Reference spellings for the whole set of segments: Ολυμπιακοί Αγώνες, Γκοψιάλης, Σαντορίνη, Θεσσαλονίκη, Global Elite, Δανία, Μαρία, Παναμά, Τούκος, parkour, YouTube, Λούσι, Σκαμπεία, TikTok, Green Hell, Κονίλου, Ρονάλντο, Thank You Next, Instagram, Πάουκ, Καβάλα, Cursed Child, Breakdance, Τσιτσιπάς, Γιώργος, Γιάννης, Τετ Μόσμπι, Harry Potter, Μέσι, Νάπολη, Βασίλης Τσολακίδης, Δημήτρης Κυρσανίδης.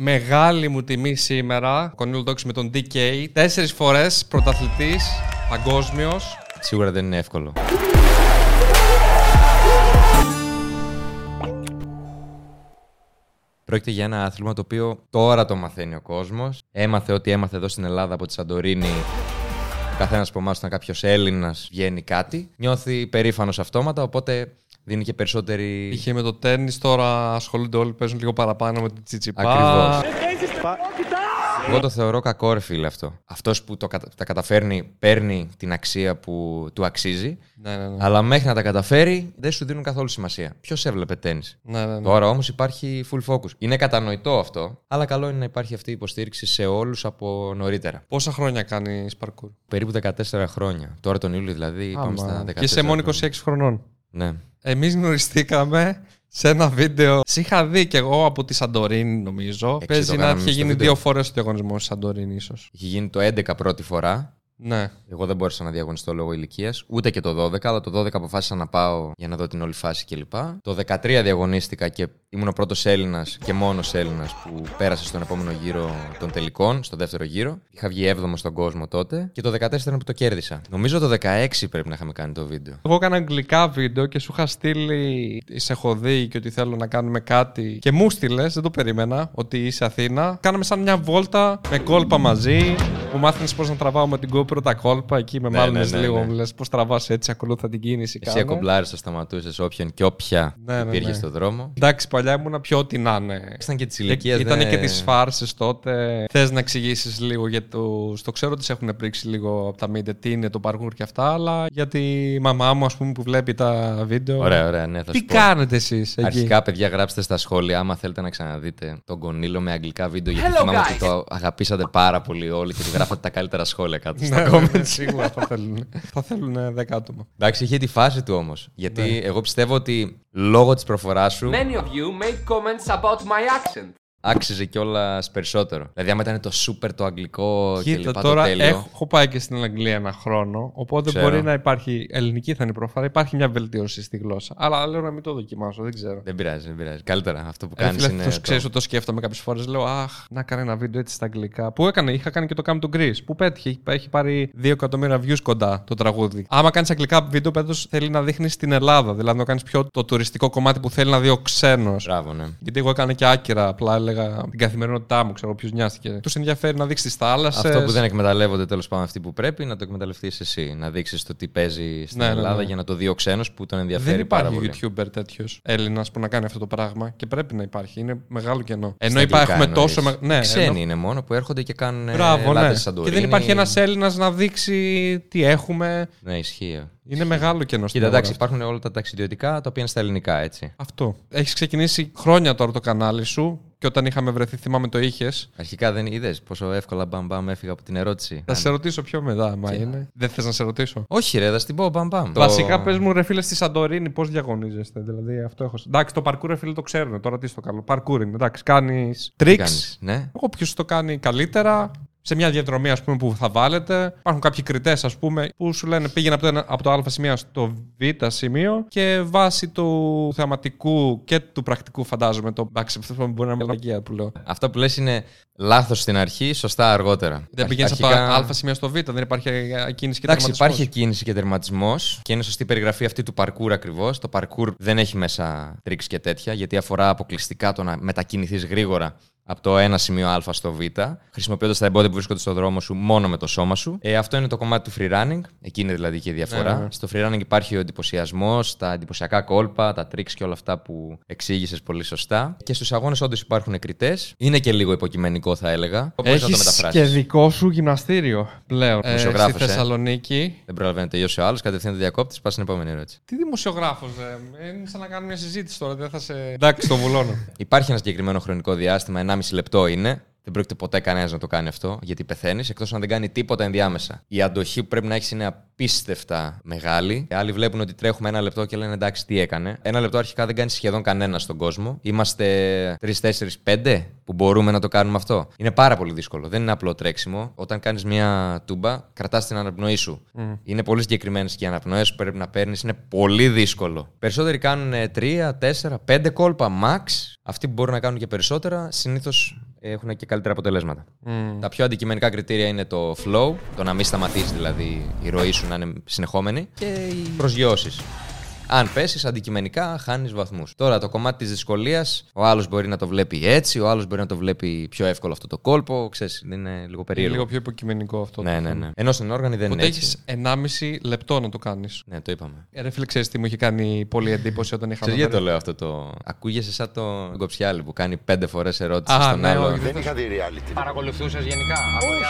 Μεγάλη μου τιμή σήμερα, Κονίλου τόξη με τον DK. 4 φορές πρωταθλητής, παγκόσμιος. Σίγουρα δεν είναι εύκολο. Πρόκειται για ένα άθλημα το οποίο τώρα το μαθαίνει ο κόσμος. Έμαθε ό,τι έμαθε εδώ στην Ελλάδα από τη Σαντορίνη. Καθένας από εμάς, όταν κάποιος Έλληνας βγαίνει κάτι, νιώθει περήφανος αυτόματα, οπότε δίνει και περισσότερη... Είχε με το τέννις, τώρα ασχολούνται όλοι, παίζουν λίγο παραπάνω με την τσιτσιπά. Ακριβώς. Εγώ το θεωρώ κακό, ρε φίλε, αυτό. Αυτός που τα καταφέρνει, παίρνει την αξία που του αξίζει. Ναι. Αλλά μέχρι να τα καταφέρει, δεν σου δίνουν καθόλου σημασία. Ποιος έβλεπε τέννις. Ναι. Τώρα όμως υπάρχει full focus. Είναι κατανοητό αυτό, αλλά καλό είναι να υπάρχει αυτή η υποστήριξη σε όλους από νωρίτερα. Πόσα χρόνια κάνεις parkour? Περίπου 14 χρόνια. Τώρα τον Ιούλιο δηλαδή. Πάμε στα 14. Και σε μόνο 26 χρονών. Ναι. Εμείς γνωριστήκαμε σε ένα βίντεο. Σε είχα δει κι εγώ από τη Σαντορίνη, νομίζω. Παίζει να είχε γίνει 2 φορές ο διαγωνισμός στη Σαντορίνη, ίσως. Είχε γίνει το 11 πρώτη φορά. Ναι. Εγώ δεν μπόρεσα να διαγωνιστώ λόγω ηλικίας, ούτε και το 12, αλλά το 12 αποφάσισα να πάω για να δω την όλη φάση κλπ. Το 13 διαγωνίστηκα και ήμουν ο πρώτος Έλληνας και μόνος Έλληνας που πέρασε στον επόμενο γύρο των τελικών, στον δεύτερο γύρο. Είχα βγει 7ο στον κόσμο τότε και το 14 που το κέρδισα. Νομίζω το 16 πρέπει να είχαμε κάνει το βίντεο. Εγώ έκανα αγγλικά βίντεο και σου είχα στείλει, σε έχω δει και ότι θέλω να κάνουμε κάτι. Και μου στείλες, δεν το περίμενα, ότι είσαι Αθήνα. Κάναμε σαν μια βόλτα με κόλπα μαζί, που μάθαινες πώς να τραβάω με την κόλπα. Πρώτα κόλπα, εκεί με μάλωνες λίγο. Μου λες πώς τραβάς έτσι, ακολούθα την κίνηση. Εσύ κομπλάρες, το σταματούσες όποιον και όποια υπήρχε στον δρόμο. Εντάξει, παλιά ήμουν πιο ό,τι να είναι. Ήτανε και τις φάρσες τότε. Θες να εξηγήσεις λίγο για τους. Το ξέρω ότι σε έχουν πρίξει λίγο από τα media, τι είναι το παρκούρ και αυτά, αλλά για τη μαμά μου, ας πούμε, που βλέπει τα βίντεο. Ωραία, ναι, θα σου πω. Τι κάνετε εσείς εκεί? Αρχικά, παιδιά, γράψτε στα σχόλια άμα θέλετε να ξαναδείτε τον Κονίλο με αγγλικά βίντεο, γιατί θυμάμαι ότι το αγαπήσατε πάρα πολύ όλοι και γράφατε τα καλύτερα σχόλια κάτω. Σίγουρα θα θέλουν. Θα θέλουν 10 άτομα. Εντάξει, είχε τη φάση του όμως. Γιατί εγώ πιστεύω ότι λόγω της προφοράς σου. Many of you made comments about my accent. Άξιζε κιόλας περισσότερο. Δηλαδή, άμα ήταν το super το αγγλικό και λοιπά, τώρα το τέλειο. Έχω πάει και στην Αγγλία ένα χρόνο. Οπότε μπορεί να υπάρχει. Ελληνική θα είναι η προφορά. Υπάρχει μια βελτίωση στη γλώσσα. Αλλά λέω να μην το δοκιμάσω. Δεν ξέρω. Δεν πειράζει. Καλύτερα αυτό που κάνεις είναι. Το ξέρεις ότι το σκέφτομαι κάποιες φορές. Λέω, αχ, να κάνω ένα βίντεο έτσι στα αγγλικά. Που έκανε. Είχα κάνει και το Come to Greece. Που πέτυχε. Έχει πάρει 2 εκατομμύρια views κοντά το τραγούδι. Άμα κάνεις αγγλικά βίντεο, πάντως θέλει να δείχνεις την Ελλάδα. Δηλαδή, να κάνεις πιο το τουριστικό κομμάτι που θέλει να δει ο ξένος. Γιατί εγώ έκανα και άκυρα απλά. Την καθημερινότητά μου, ξέρω ποιος νοιάστηκε. Τους ενδιαφέρει να δείξεις τις θάλασσες. Αυτό που δεν εκμεταλλεύονται τέλος πάντων αυτοί που πρέπει, να το εκμεταλλευτείς εσύ. Να δείξεις το τι παίζει στην Ελλάδα για να το δει ο ξένος που τον ενδιαφέρει δεν πάρα πολύ. Δεν υπάρχει YouTuber τέτοιος Έλληνας που να κάνει αυτό το πράγμα και πρέπει να υπάρχει. Είναι μεγάλο κενό. Ενώ υπάρχουμε τόσο. Ναι, ξένοι είναι μόνο που έρχονται και κάνουν. Μπράβο, ναι. Και δεν υπάρχει ένας Έλληνας να δείξει τι έχουμε. Ναι, ισχύει. Είναι μεγάλο κενό. Κοίτα, εντάξει, υπάρχουν όλα τα ταξιδιωτικά τα οποία είναι στα ελληνικά, έτσι. Αυτό. Έχεις ξεκινήσει χρόνια τώρα το κανάλι σου και όταν είχαμε βρεθεί, θυμάμαι το είχες. Αρχικά δεν είδες πόσο εύκολα μπαμπαμ έφυγα από την ερώτηση. Θα σε ρωτήσω πιο μετά, μα είναι. Δεν θες να σε ρωτήσω? Όχι, ρε, θα στην πω μπαμπαμ. Βασικά πες μου, ρε φίλε, στη Σαντορίνη πώς διαγωνίζεστε? Δηλαδή, αυτό έχω. Εντάξει, το παρκούρ, ρε φίλε, το ξέρουν. Τώρα τι στο καλό. Παρκούρ είναι. Εντάξει, κάνεις τρίξ. Ναι. Όποιος το κάνει καλύτερα. Σε μια διαδρομή, ας πούμε, που θα βάλετε, υπάρχουν κάποιοι κριτές, ας πούμε, που σου λένε πήγαινε από το Α σημείο στο Β σημείο και βάσει του θεαματικού και του πρακτικού, φαντάζομαι. Εντάξει, αυτό μπορεί να είναι μαλακία που λέω. Αυτά που λες είναι λάθος στην αρχή, σωστά αργότερα. Δεν πήγαινε από το Α σημείο στο Β, δεν υπάρχει κίνηση και τερματισμός. Εντάξει, υπάρχει κίνηση και τερματισμός και είναι σωστή περιγραφή αυτή του παρκούρ ακριβώς. Το παρκούρ δεν έχει μέσα τρίξ και τέτοια, γιατί αφορά αποκλειστικά το να μετακινηθείς γρήγορα από το ένα σημείο Α στο Β, χρησιμοποιώντας τα εμπόδια που βρίσκονται στον δρόμο σου μόνο με το σώμα σου. Αυτό είναι το κομμάτι του free running. Εκεί είναι δηλαδή και η διαφορά. Στο free running υπάρχει ο εντυπωσιασμός, τα εντυπωσιακά κόλπα, τα tricks και όλα αυτά που εξήγησες πολύ σωστά. Και στους αγώνες όντως υπάρχουν κριτές. Είναι και λίγο υποκειμενικό, θα έλεγα. Έχεις και δικό σου γυμναστήριο πλέον. Στη Θεσσαλονίκη. Δεν προλαβαίνει να τελειώσει ο άλλος. Κατευθείαν το διακόπτη, πας στην επόμενη ερώτηση. Τι δημοσιογράφος, είναι σαν να κάνουμε μια συζήτηση τώρα. Δεν θα σε. Εντάξει, το βουλώνω. Υπάρχει ένα συγκεκριμένο χρονικό διάστημα, 1,5 λεπτό είναι. Δεν πρόκειται ποτέ κανένας να το κάνει αυτό, γιατί πεθαίνεις, εκτός αν δεν κάνει τίποτα ενδιάμεσα. Η αντοχή που πρέπει να έχεις είναι απίστευτα μεγάλη. Άλλοι βλέπουν ότι τρέχουμε ένα λεπτό και λένε εντάξει, τι έκανε. Ένα λεπτό αρχικά δεν κάνει σχεδόν κανένα στον κόσμο. Είμαστε 3, 4, 5 που μπορούμε να το κάνουμε αυτό. Είναι πάρα πολύ δύσκολο. Δεν είναι απλό τρέξιμο. Όταν κάνεις μια τούμπα, κρατάς την αναπνοή σου. Mm. Είναι πολύ συγκεκριμένες και οι αναπνοές που πρέπει να παίρνεις. Είναι πολύ δύσκολο. Περισσότεροι κάνουν 3, 4, 5 κόλπα max. Αυτοί που μπορούν να κάνουν και περισσότερα, συνήθως έχουν και καλύτερα αποτελέσματα. Mm. Τα πιο αντικειμενικά κριτήρια είναι το flow, το να μην σταματήσεις, δηλαδή η ροή σου να είναι συνεχόμενη, και οι προσγειώσεις. Αν πέσεις, αντικειμενικά χάνεις βαθμούς. Τώρα το κομμάτι της δυσκολίας, ο άλλος μπορεί να το βλέπει έτσι, ο άλλος μπορεί να το βλέπει πιο εύκολο αυτό το κόλπο. Ξέρεις, είναι λίγο περίεργο. Είναι λίγο πιο υποκειμενικό αυτό. Ναι, ναι, ναι. Ενώ στην όργανη δεν είναι. Οπότε έχεις 1,5 λεπτό να το κάνεις. Ναι, το είπαμε. Ρε φίλε, ξέρεις τι μου είχε κάνει πολύ εντύπωση όταν είχα δει. Γιατί το λέω αυτό το. Ακούγεσαι σαν το Γκοψιάλη που κάνει 5 φορές ερώτηση στον άλλο. Δεν είχα δει reality. Παρακολουθούσες γενικά.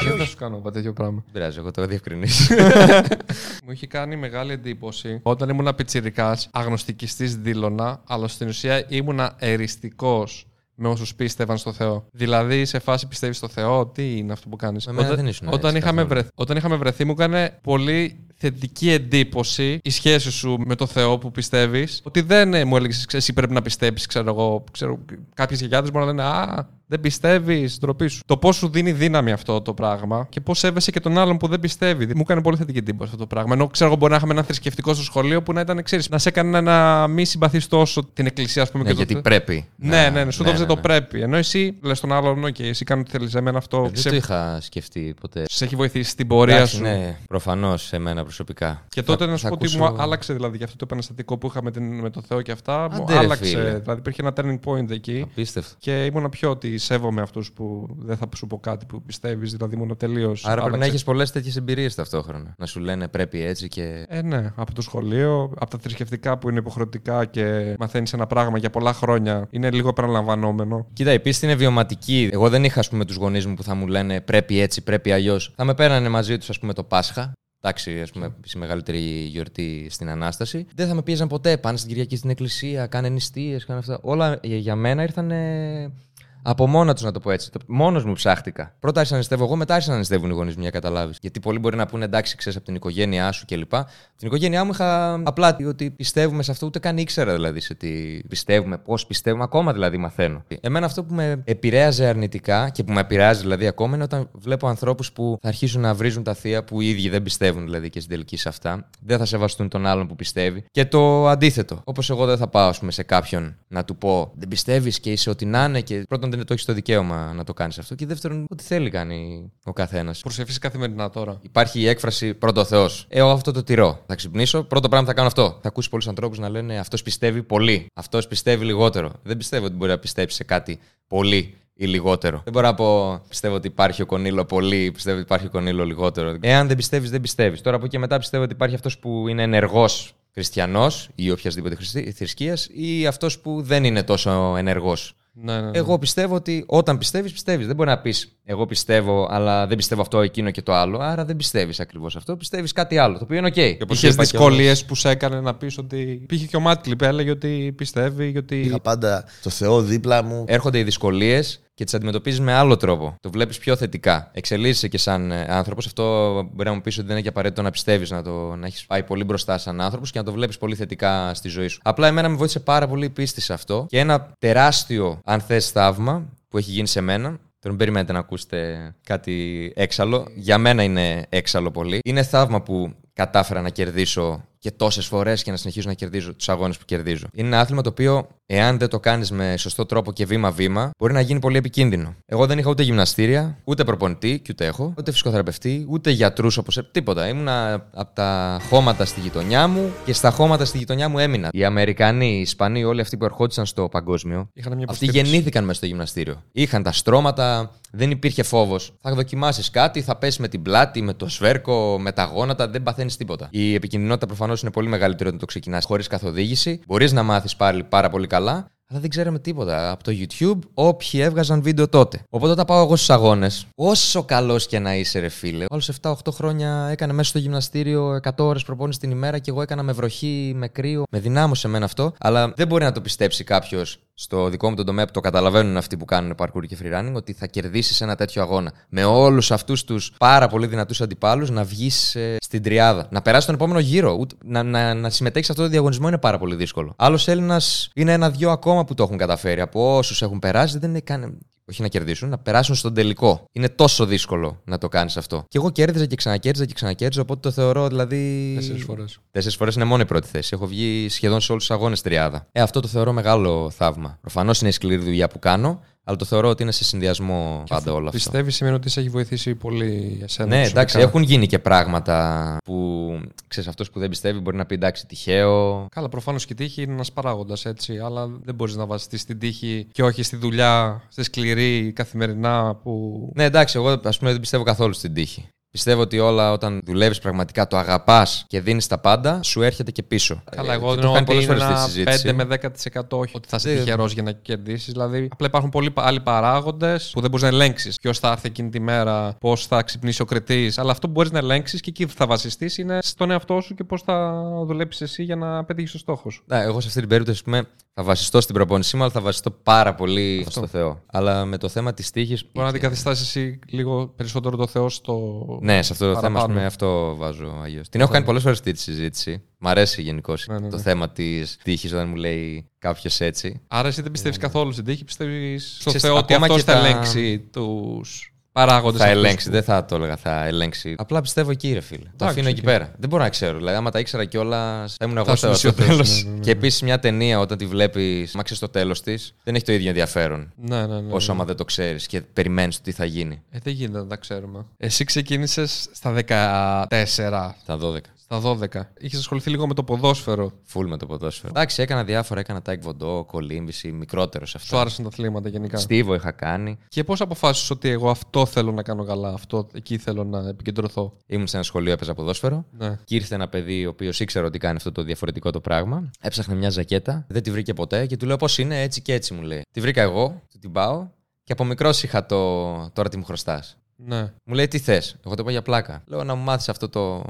Δεν θα σου κάνω τέτοιο πράγμα. Δεν πειράζει, εγώ το διευκρινίσω. Μου είχε κάνει μεγάλη εντύπωση όταν ήμουν πιτσιρικά. Αγνωστικιστής δήλωνα, αλλά στην ουσία ήμουνα εριστικός με όσους πίστευαν στο Θεό. Δηλαδή, σε φάση πιστεύεις στο Θεό, τι είναι αυτό που κάνεις. Όταν είχαμε βρεθεί, μου έκανε πολύ θετική εντύπωση η σχέση σου με το Θεό που πιστεύεις. Ότι δεν μου έλεγες, εσύ πρέπει να πιστεύεις, ξέρω εγώ. Κάποιες γιαγιάδες μπορούν να λένε α, δεν πιστεύεις, ντροπή σου. Το πώς σου δίνει δύναμη αυτό το πράγμα και πώς σέβεσαι και τον άλλον που δεν πιστεύει. Μου έκανε πολύ θετική εντύπωση αυτό το πράγμα. Ενώ ξέρω εγώ μπορεί να είχαμε ένα θρησκευτικό στο σχολείο που να ήταν ξέρεις, να σε έκανε να μην συμπαθείς τόσο την εκκλησία, ας πούμε. Ναι, και γιατί πρέπει. Ναι, σου δώσε το πρέπει. Ενώ εσύ λες τον άλλον, OK, εσύ κάνει ό,τι θέλεις. Εμένα αυτό. Δεν το είχα σκεφτεί ποτέ. Σε έχει βοηθήσει στην πορεία σου. Ναι, προφανώς εμένα προσωπικά. Και τότε να σου πω ότι μου άλλαξε δηλαδή για αυτό το επαναστατικό που είχαμε με το Θεό και αυτά. Μου άλλαξε. Δηλαδή υπήρχε ένα turning point εκεί. Απίστευτο. Και ήμουν πιο ότι. Σέβομαι αυτούς που δεν θα σου πω κάτι που πιστεύεις, δηλαδή μόνο τελείως. Άρα πρέπει να έχεις πολλές τέτοιες εμπειρίες ταυτόχρονα. Να σου λένε πρέπει έτσι και. Ναι, από το σχολείο, από τα θρησκευτικά που είναι υποχρεωτικά και μαθαίνεις ένα πράγμα για πολλά χρόνια. Είναι λίγο επαναλαμβανόμενο. Κοίτα, η πίστη είναι βιωματική. Εγώ δεν είχα, ας πούμε, τους γονείς μου που θα μου λένε πρέπει έτσι, πρέπει αλλιώς. Θα με παίρνανε μαζί τους, ας πούμε, το Πάσχα. Εντάξει, ας πούμε, στη μεγαλύτερη γιορτή στην Ανάσταση. Δεν θα με πίεζαν ποτέ. Πάνε στην Κυριακή στην εκκλησία, κάνε νηστείες, κάνε αυτά. Όλα για μένα ήρθαν. Από μόνα τους, να το πω έτσι. Μόνος μου ψάχτηκα. Πρώτα άρχισα να νηστεύω εγώ, μετά άρχισαν να νηστεύουν οι γονείς μου, για καταλάβεις. Γιατί πολλοί μπορεί να πούνε εντάξει, ξέρεις από την οικογένειά σου κλπ. Την οικογένειά μου είχα απλά ότι πιστεύουμε σε αυτό, ούτε καν ήξερα δηλαδή σε τι πιστεύουμε, πώς πιστεύουμε, ακόμα δηλαδή μαθαίνω. Εμένα αυτό που με επηρέαζε αρνητικά και που με επηρεάζει δηλαδή ακόμα είναι όταν βλέπω ανθρώπους που θα αρχίσουν να βρίζουν τα θεία που οι ίδιοι δεν πιστεύουν δηλαδή και στην τελική σε αυτά. Δεν θα σεβαστούν τον άλλον που πιστεύει. Και το αντίθετο. Όπως εγώ δεν θα πάω, ας πούμε, σε κάποιον να του πω δεν πιστεύεις και είσαι ό,τι να είναι και πρώτον το έχεις το δικαίωμα να το κάνεις αυτό. Και δεύτερον, ό,τι θέλει κάνει ο καθένας. Προσευχής καθημερινά τώρα. Υπάρχει η έκφραση πρώτο Θεός. Εγώ αυτό το τηρώ. Θα ξυπνήσω, πρώτο πράγμα θα κάνω αυτό. Θα ακούσει πολλούς ανθρώπους να λένε αυτός πιστεύει πολύ. Αυτός πιστεύει λιγότερο. Δεν πιστεύω ότι μπορεί να πιστέψει σε κάτι πολύ ή λιγότερο. Δεν μπορώ να πω πιστεύω ότι υπάρχει ο Κονίλου πολύ, πιστεύω ότι υπάρχει ο Κονίλου λιγότερο. Εάν δεν πιστεύεις, δεν πιστεύεις. Τώρα από εκεί μετά πιστεύω ότι υπάρχει αυτός που είναι ενεργός χριστιανός ή οποιασδήποτε θρησκείας ή αυτός που δεν είναι τόσο ενεργός. Ναι. Εγώ πιστεύω ότι όταν πιστεύεις, πιστεύεις. Δεν μπορεί να πεις εγώ πιστεύω, αλλά δεν πιστεύω αυτό, εκείνο και το άλλο. Άρα δεν πιστεύεις ακριβώς αυτό. Πιστεύεις κάτι άλλο. Το οποίο είναι OK. Είχες δυσκολίες που σε έκανε να πεις ότι. Πήγε και ο Μάτλιπ, έλεγε ότι πιστεύει. Ότι... Είχα πάντα το Θεό δίπλα μου. Έρχονται οι δυσκολίες και τις αντιμετωπίζεις με άλλο τρόπο. Το βλέπεις πιο θετικά. Εξελίσσεσαι και σαν άνθρωπος. Αυτό μπορεί να μου πεις ότι δεν είναι και απαραίτητο να πιστεύεις, να έχεις πάει πολύ μπροστά σαν άνθρωπος και να το βλέπεις πολύ θετικά στη ζωή σου. Απλά εμένα με βοήθησε πάρα πολύ η πίστη σε αυτό και ένα τεράστιο, αν θες, θαύμα που έχει γίνει σε μένα. Τον περιμένετε να ακούσετε κάτι έξαλλο. Για μένα είναι έξαλλο πολύ. Είναι θαύμα που κατάφερα να κερδίσω και τόσες φορές και να συνεχίζω να κερδίζω τους αγώνες που κερδίζω. Είναι ένα άθλημα το οποίο, εάν δεν το κάνεις με σωστό τρόπο και βήμα-βήμα, μπορεί να γίνει πολύ επικίνδυνο. Εγώ δεν είχα ούτε γυμναστήρια, ούτε προπονητή, και ούτε έχω, ούτε φυσικοθεραπευτή, ούτε γιατρούς όπως τίποτα. Ήμουνα από τα χώματα στη γειτονιά μου και στα χώματα στη γειτονιά μου έμεινα. Οι Αμερικανοί, οι Ισπανοί, όλοι αυτοί που ερχόντουσαν στο παγκόσμιο, αυτοί γεννήθηκαν μέσα στο γυμναστήριο. Είχαν τα στρώματα, δεν υπήρχε φόβος. Θα δοκιμάσεις κάτι, θα πέσεις με την πλάτη, με το σβέρκο, με τα γόνατα, δεν παθαίνεις τίποτα. Η επικινδυνότητα προφανώς είναι πολύ μεγαλύτερη όταν το ξεκινάς χωρίς καθοδήγηση. Μπορείς να μάθεις πάλι πάρα πολύ καλά, αλλά δεν ξέραμε τίποτα από το YouTube, όποιοι έβγαζαν βίντεο τότε. Οπότε όταν πάω εγώ στους αγώνες, όσο καλός και να είσαι, ρε φίλε, όλους 7-8 χρόνια έκανε μέσα στο γυμναστήριο 100 ώρες προπόνηση την ημέρα και εγώ έκανα με βροχή, με κρύο, με δυνάμωσε εμένα αυτό, αλλά δεν μπορεί να το πιστέψει κάποιος στο δικό μου τον τομέα που το καταλαβαίνουν αυτοί που κάνουν parkour και free running, ότι θα κερδίσεις ένα τέτοιο αγώνα. Με όλους αυτούς τους πάρα πολύ δυνατούς αντιπάλους να βγεις στην τριάδα. Να περάσεις τον επόμενο γύρο. Να συμμετέχεις σε αυτό το διαγωνισμό είναι πάρα πολύ δύσκολο. Άλλος Έλληνας είναι ένα-δυο ακόμα που το έχουν καταφέρει. Από όσους έχουν περάσει δεν είναι καν. Όχι να κερδίσουν, να περάσουν στον τελικό. Είναι τόσο δύσκολο να το κάνεις αυτό. Και εγώ κέρδιζα και ξανακέρδιζα, οπότε το θεωρώ δηλαδή. 4 φορές. 4 φορές είναι μόνο η πρώτη θέση. Έχω βγει σχεδόν σε όλους τους αγώνες τριάδα. Αυτό το θεωρώ μεγάλο θαύμα. Προφανώς είναι η σκληρή δουλειά που κάνω, αλλά το θεωρώ ότι είναι σε συνδυασμό και πάντα όλα αυτά. Πιστεύεις σημαίνει ότι σε έχει βοηθήσει πολύ εσένα? Ναι, εντάξει, έχουν γίνει και πράγματα που ξέρεις, αυτός που δεν πιστεύει μπορεί να πει εντάξει, τυχαίο. Καλά, προφανώς και η τύχη είναι ένας παράγοντας έτσι, αλλά δεν μπορείς να βασιστείς στην τύχη και όχι στη δουλειά, στη σκληρή καθημερινά που. Ναι, εντάξει, εγώ ας πούμε δεν πιστεύω καθόλου στην τύχη. Πιστεύω ότι όλα όταν δουλεύεις πραγματικά, το αγαπάς και δίνεις τα πάντα, σου έρχεται και πίσω. Καλά, εγώ δεν έχω πολλές φορές τη συζήτηση. 5 με 10% όχι ότι θα είσαι τυχερός για να κερδίσεις. Δηλαδή, απλά υπάρχουν πολλοί άλλοι παράγοντες που δεν μπορείς να ελέγξεις. Ποιος θα έρθει εκείνη τη μέρα, πώς θα ξυπνήσει ο κριτής. Αλλά αυτό που μπορείς να ελέγξεις και εκεί θα βασιστείς είναι στον εαυτό σου και πώς θα δουλέψεις εσύ για να πετύχεις το στόχο σου. Ναι, εγώ σε αυτή την περίπτωση θα βασιστώ στην προπόνησή μου, αλλά θα βασιστώ πάρα πολύ στο Θεό. Αλλά με το θέμα της τύχης. Μπορεί να αντικαθιστάσεις εσύ λίγο περισσότερο το Θεό στο. Ναι, σε αυτό το θέμα με αυτό βάζω αγίως. Την έχω κάνει πολλές φορές αυτή τη συζήτηση. Μ' αρέσει γενικώς το θέμα της τύχης όταν μου λέει κάποιος έτσι. Άρα εσύ δεν πιστεύεις καθόλου στην τύχη, πιστεύεις στο Θεό ότι αυτός θα ελέγξει τους παράγοντες. Θα ελέγξει, δεν θα το έλεγα, θα ελέγξει. Απλά πιστεύω εκεί, ρε φίλε. Το αφήνω εκεί πέρα. Δεν μπορώ να ξέρω. Δηλαδή, άμα τα ήξερα κιόλα, θα ήμουν εγώ στο τέλο. Και επίσης μια ταινία όταν τη βλέπεις, μα ξέρεις το τέλος της, δεν έχει το ίδιο ενδιαφέρον. Όσο άμα δεν το ξέρεις και περιμένεις τι θα γίνει. Δεν γίνεται να τα ξέρουμε. Εσύ ξεκίνησες στα 14. Στα 12. Στα 12. Είχες ασχοληθεί λίγο με το ποδόσφαιρο. Φουλ με το ποδόσφαιρο. Εντάξει, έκανα διάφορα. Έκανα τάικβοντό, κολύμβηση, μικρότερο σε αυτό. Σου άρεσαν τα αθλήματα γενικά. Στίβο είχα κάνει. Και πώς αποφάσισες ότι εγώ αυτό θέλω να κάνω καλά, αυτό εκεί θέλω να επικεντρωθώ? Ήμουν σε ένα σχολείο, έπαιζα ποδόσφαιρο. Ναι. Και ήρθε ένα παιδί, ο οποίος ήξερε ότι κάνει αυτό το διαφορετικό το πράγμα. Έψαχνε μια ζακέτα, δεν τη βρήκε ποτέ και του λέω πώς είναι, έτσι και έτσι μου λέει. Τη βρήκα εγώ, την πάω και από μικρός είχα το τώρα τι μου χρωστάς. Ναι. Μου λέει τι θες, εγώ το πάω για πλάκα. Λέω να μου μάθεις αυτό το.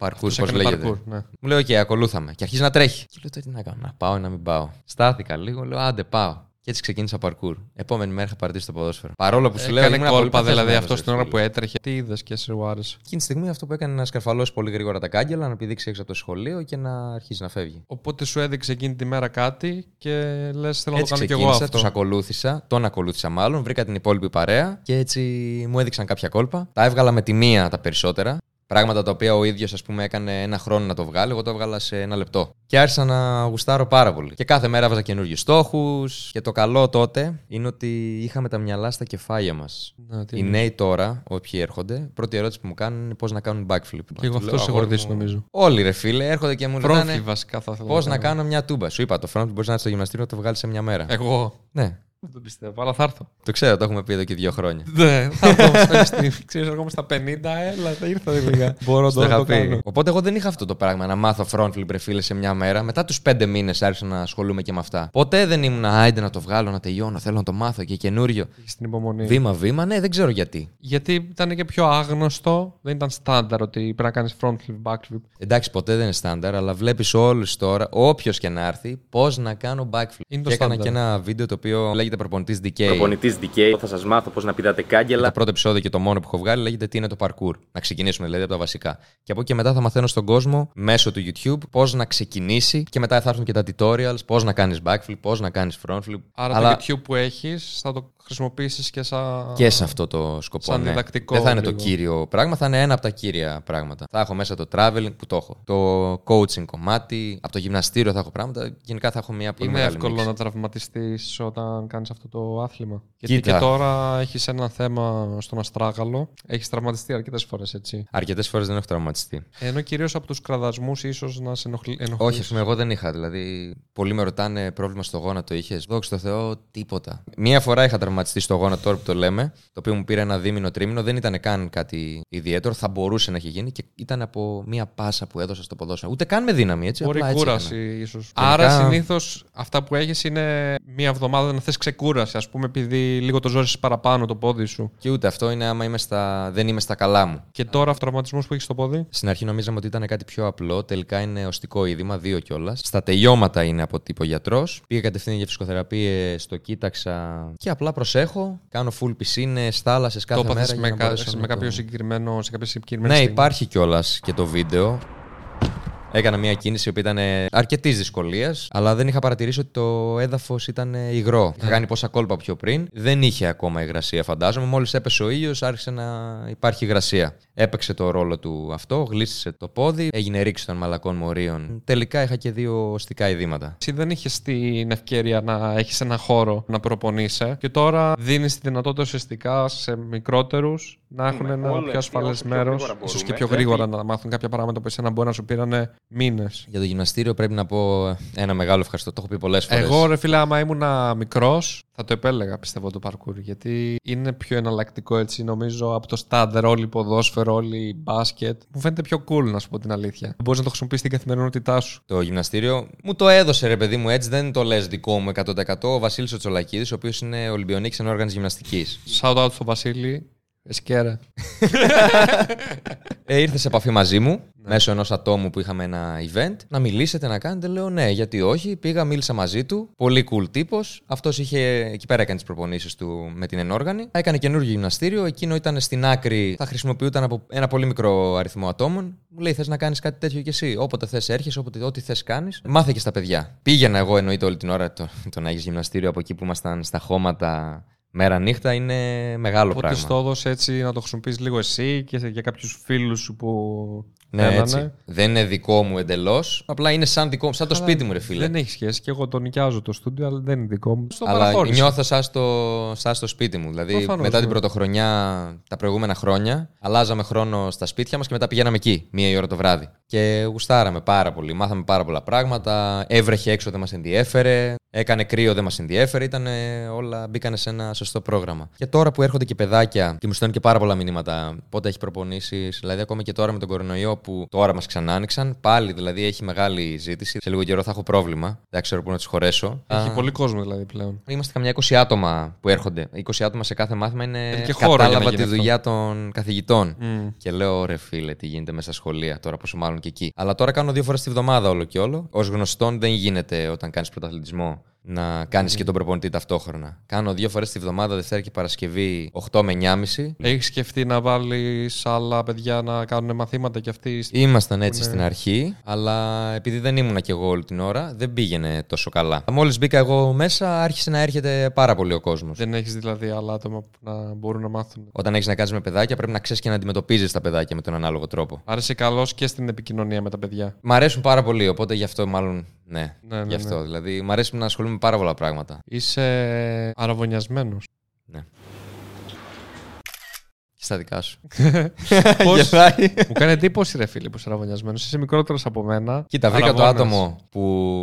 Παρκούρ, πώς λέγεται. Parkour, ναι. Μου λέει: «Οκ, ακολούθαμε». Και αρχίζει να τρέχει. Και λέω: «Τι να κάνω, να πάω ή να μην πάω?» Στάθηκα λίγο, λέω: «Άντε, πάω». Και έτσι ξεκίνησα παρκούρ. Επόμενη μέρα είχα παρατήσει το ποδόσφαιρο. Παρόλο που σου λέω: «Έκανε κόλπα, δηλαδή αυτό την ώρα που έτρεχε. Τι είδε και σου άρεσε?» Εκείνη τη στιγμή αυτό που έκανε να σκαρφαλώσει πολύ γρήγορα τα κάγκελα, να πηδήξει έξω από το σχολείο και να αρχίσει να φεύγει. Οπότε σου έδειξε εκείνη τη μέρα κάτι και λε: «Θέλω να το κάνω κι εγώ αυτό». Τον ακολούθησα μάλλον, βρήκα την υπόλοιπη παρέα και έτσι μου έδειξαν κάποια κόλπα. Τα έβγαλα με τη μία τα περισσότερα. Πράγματα τα οποία ο ίδιος, ας πούμε, έκανε ένα χρόνο να το βγάλει, εγώ το έβγαλα σε 1 λεπτό. Και άρχισα να γουστάρω πάρα πολύ. Και κάθε μέρα βάζα καινούργιους στόχους. Και το καλό τότε είναι ότι είχαμε τα μυαλά στα κεφάλια μας. Οι νέοι τώρα, όποιοι έρχονται, πρώτη ερώτηση που μου κάνουν είναι πώς να κάνουν backflip. Και εγώ αυτό σε ρωτήσω, νομίζω. Όλοι ρε φίλε, έρχονται και μου λένε πώς να κάνω μια τούμπα. Σου είπα το front που μπορεί να έρθει στο γυμναστήριο να το βγάλει σε μια μέρα. Εγώ. Ναι. Δεν το πιστεύω, αλλά θα έρθω. Το ξέρω, το έχουμε πει εδώ και 2 χρόνια. Ναι, θα έρθω. Ξέρεις, έρχομαι στα 50, έλα, θα ήρθα λίγα. Μπορώ τώρα να το κάνω. Οπότε εγώ δεν είχα αυτό το πράγμα, να μάθω front flip, ρε φίλε, σε μια μέρα. Μετά τους 5 μήνες άρχισα να ασχολούμαι και με αυτά. Ποτέ δεν ήμουν άιντε να το βγάλω, να τελειώνω, θέλω να το μάθω και καινούριο. Στην υπομονή. Βήμα-βήμα, ναι, δεν ξέρω γιατί. Γιατί ήταν και πιο άγνωστο, δεν ήταν στάνταρ ότι πρέπει να κάνεις front flip, backflip. Εντάξει, ποτέ δεν είναι στάνταρ, αλλά βλέπεις όλους τώρα, όποιος και να έρθει, πώς να κάνω backflip. Και έκανα και ένα βίντεο το οποίο λέγεται Προπονητής DK. Προπονητής DK, θα σας μάθω πώς να πηδάτε κάγκελα. Το πρώτο επεισόδιο και το μόνο που έχω βγάλει λέγεται τι είναι το parkour. Να ξεκινήσουμε δηλαδή από τα βασικά. Και από εκεί και μετά θα μαθαίνω στον κόσμο μέσω του YouTube πώς να ξεκινήσει και μετά θα έρθουν και τα tutorials, πώς να κάνεις backflip, πώς να κάνεις frontflip. Άρα το YouTube που έχεις θα το χρησιμοποιήσεις και σαν. Και σε αυτό το σκοπό. Σαν διδακτικό. Ναι. Δεν θα είναι το κύριο πράγμα, θα είναι ένα από τα κύρια πράγματα. Θα έχω μέσα το traveling που το έχω. Το coaching κομμάτι, από το γυμναστήριο θα έχω πράγματα. Γενικά θα έχω μια πολύ μεγάλη. Είναι εύκολο να τραυματιστείς όταν κάνεις αυτό το άθλημα? Γιατί και τώρα έχεις ένα θέμα στον αστράγαλο. Έχεις τραυματιστεί αρκετές φορές, έτσι? Αρκετές φορές δεν έχω τραυματιστεί. Ενώ κυρίως από τους κραδασμούς ίσως να σε ενοχλήσει. Όχι, ας πούμε, εγώ δεν είχα. Δηλαδή, πολλοί με ρωτάνε πρόβλημα στο γόνατο είχες? Δόξα τω Θεώ, τίποτα. Μία φορά είχα τραυματιστεί στο γόνατο, τώρα που το λέμε, το οποίο μου πήρε 1 δίμηνο-τρίμηνο. Δεν ήταν καν κάτι ιδιαίτερο. Θα μπορούσε να έχει γίνει και ήταν από μία πάσα που έδωσα στο ποδόσφαιρο. Ούτε καν με δύναμη, έτσι. Μπορεί κούραση ίσως. Άρα συνήθως αυτά που έχεις είναι μία εβδομάδα να θες ξεκούρασε, ας πούμε, επειδή λίγο το ζόρισες παραπάνω το πόδι σου. Και ούτε αυτό είναι άμα είμαι δεν είμαι στα καλά μου. Και τώρα ο τραυματισμός που έχεις στο πόδι. Στην αρχή νομίζαμε ότι ήταν κάτι πιο απλό. Τελικά είναι οστικό είδημα, 2 κιόλας. Στα τελειώματα είναι από τύπο γιατρός. Πήγα κατευθείαν για φυσικοθεραπείες, το κοίταξα και απλά προσέχω. Κάνω full πισίνες, θάλασσες κάθε μέρα. Το έπαθες με κάποιο συγκεκριμένο στιγμή? Ναι, υπάρχει κιόλας και το βίντεο. Έκανα μια κίνηση που ήταν αρκετής δυσκολίας, αλλά δεν είχα παρατηρήσει ότι το έδαφος ήταν υγρό. Είχα κάνει πόσα κόλπα πιο πριν. Δεν είχε ακόμα υγρασία, φαντάζομαι. Μόλις έπεσε ο ήλιος, άρχισε να υπάρχει υγρασία. Έπαιξε το ρόλο του αυτό, γλίστησε το πόδι, έγινε ρήξη των μαλακών μορίων. Τελικά είχα και 2 οστικά ειδήματα. Εσύ δεν είχες την ευκαιρία να έχεις ένα χώρο να προπονείσαι και τώρα δίνεις τη δυνατότητα ουσιαστικά σε μικρότερους να έχουν ένα πιο ασφαλές μέρος, ίσως και πιο γρήγορα να μάθουν κάποια πράγματα που εσένα μπορεί να σου πήρανε μήνες. Για το γυμναστήριο πρέπει να πω ένα μεγάλο ευχαριστώ. Το έχω πει πολλές φορές. Εγώ, ρε φίλε, άμα ήμουν μικρός, θα το επέλεγα, πιστεύω, το parkour. Γιατί είναι πιο εναλλακτικό, έτσι νομίζω, από το στάντερ, όλοι ποδόσφαιρο, όλοι μπάσκετ. Μου φαίνεται πιο cool, να σου πω την αλήθεια. Μπορείς να το χρησιμοποιήσεις στην καθημερινότητά σου. Το γυμναστήριο μου το έδωσε, ρε παιδί μου, έτσι δεν το λες δικό μου 100%. Ο Βασίλης Τσολακίδης, ο οποίος είναι Ολυμπιονίκης ενόργανης γυμναστικής. Shout out στο Βασίλη. Εσκέρα. Ήρθε σε επαφή μαζί μου, μέσω ενός ατόμου που είχαμε ένα event. Να μιλήσετε, να κάνετε. Λέω ναι, γιατί όχι. Πήγα, μίλησα μαζί του. Πολύ cool τύπος. Αυτός είχε εκεί πέρα, έκανε τις προπονήσεις του με την ενόργανη. Έκανε καινούργιο γυμναστήριο. Εκείνο ήταν στην άκρη. Θα χρησιμοποιούταν από ένα πολύ μικρό αριθμό ατόμων. Μου λέει: θες να κάνεις κάτι τέτοιο κι εσύ? Όποτε θες έρχεσαι, όποτε ό,τι θες κάνεις. Μάθε και στα παιδιά. Πήγαινα εγώ, εννοείται, όλη την ώρα το να έχεις γυμναστήριο από εκεί που ήμασταν στα χώματα. Μέρα νύχτα είναι μεγάλο πράγμα. Ότι στο έδωσε έτσι να το χρησιμοποιείς λίγο εσύ και για κάποιους φίλους σου που. Ναι, έτσι. Δεν είναι δικό μου εντελώς. Απλά είναι σαν δικό μου, σαν το σπίτι μου, ρε φίλε. Δεν έχει σχέση. Και εγώ το νοικιάζω το στούντιο, αλλά δεν είναι δικό μου. Στο παραχώρησα. Αλλά νιώθω σαν στο σπίτι μου. Δηλαδή, προφανώς, μετά την πρωτοχρονιά, τα προηγούμενα χρόνια, αλλάζαμε χρόνο στα σπίτια μας και μετά πηγαίναμε εκεί, 1 η ώρα το βράδυ. Και γουστάραμε πάρα πολύ. Μάθαμε πάρα πολλά πράγματα. Έβρεχε έξω, δεν μας ενδιέφερε. Έκανε κρύο, δεν μας ενδιέφερε. Όλα μπήκανε σε ένα σωστό πρόγραμμα. Και τώρα που έρχονται και παιδάκια και μου στέλνουν και πάρα πολλά μηνύματα, πότε έχει προπονήσεις, δηλαδή ακόμα και τώρα με τον κορονοϊό που τώρα μας ξανά άνοιξαν, πάλι δηλαδή έχει μεγάλη ζήτηση. Σε λίγο καιρό θα έχω πρόβλημα. Δεν ξέρω πού να τους χωρέσω. Έχει πολύ κόσμο δηλαδή πλέον. Είμαστε καμιά 20 άτομα που έρχονται. 20 άτομα σε κάθε μάθημα είναι. Κατάλαβα τη δουλειά των καθηγητών. Και λέω: ρε φίλε, τι γίνεται μέσα στα σχολεία τώρα, πόσο μάλλον και εκεί. Αλλά τώρα κάνω 2 φορές τη βδομάδα όλο και όλο. Ως γνωστόν δεν γίνεται όταν κάνεις πρωταθλητισμό να κάνεις και τον προπονητή ταυτόχρονα. Κάνω 2 φορές τη βδομάδα, Δευτέρα και Παρασκευή, 8 με 9.30. Έχεις σκεφτεί να βάλεις άλλα παιδιά να κάνουν μαθήματα κι αυτοί? Ήμασταν έτσι στην αρχή, αλλά επειδή δεν ήμουνα κι εγώ όλη την ώρα, δεν πήγαινε τόσο καλά. Μόλις μπήκα εγώ μέσα, άρχισε να έρχεται πάρα πολύ ο κόσμος. Δεν έχεις δηλαδή άλλα άτομα που να μπορούν να μάθουν. Όταν έχεις να κάνεις με παιδάκια, πρέπει να ξέρεις και να αντιμετωπίζεις τα παιδάκια με τον ανάλογο τρόπο. Άρεσε καλώς και στην επικοινωνία με τα παιδιά. Μ' αρέσουν πάρα πολύ, οπότε γι' αυτό μάλλον. Ναι, γι' αυτό. Ναι. Δηλαδή, μ' αρέσει να ασχολούμαι με πάρα πολλά πράγματα. Είσαι αραβωνιασμένος. Ναι. Και στα δικά σου. Πώς? Μου κάνει εντύπωση, ρε φίλε, που είσαι αραβωνιασμένος. Είσαι μικρότερος από μένα. Κοίτα, βρήκα το άτομο που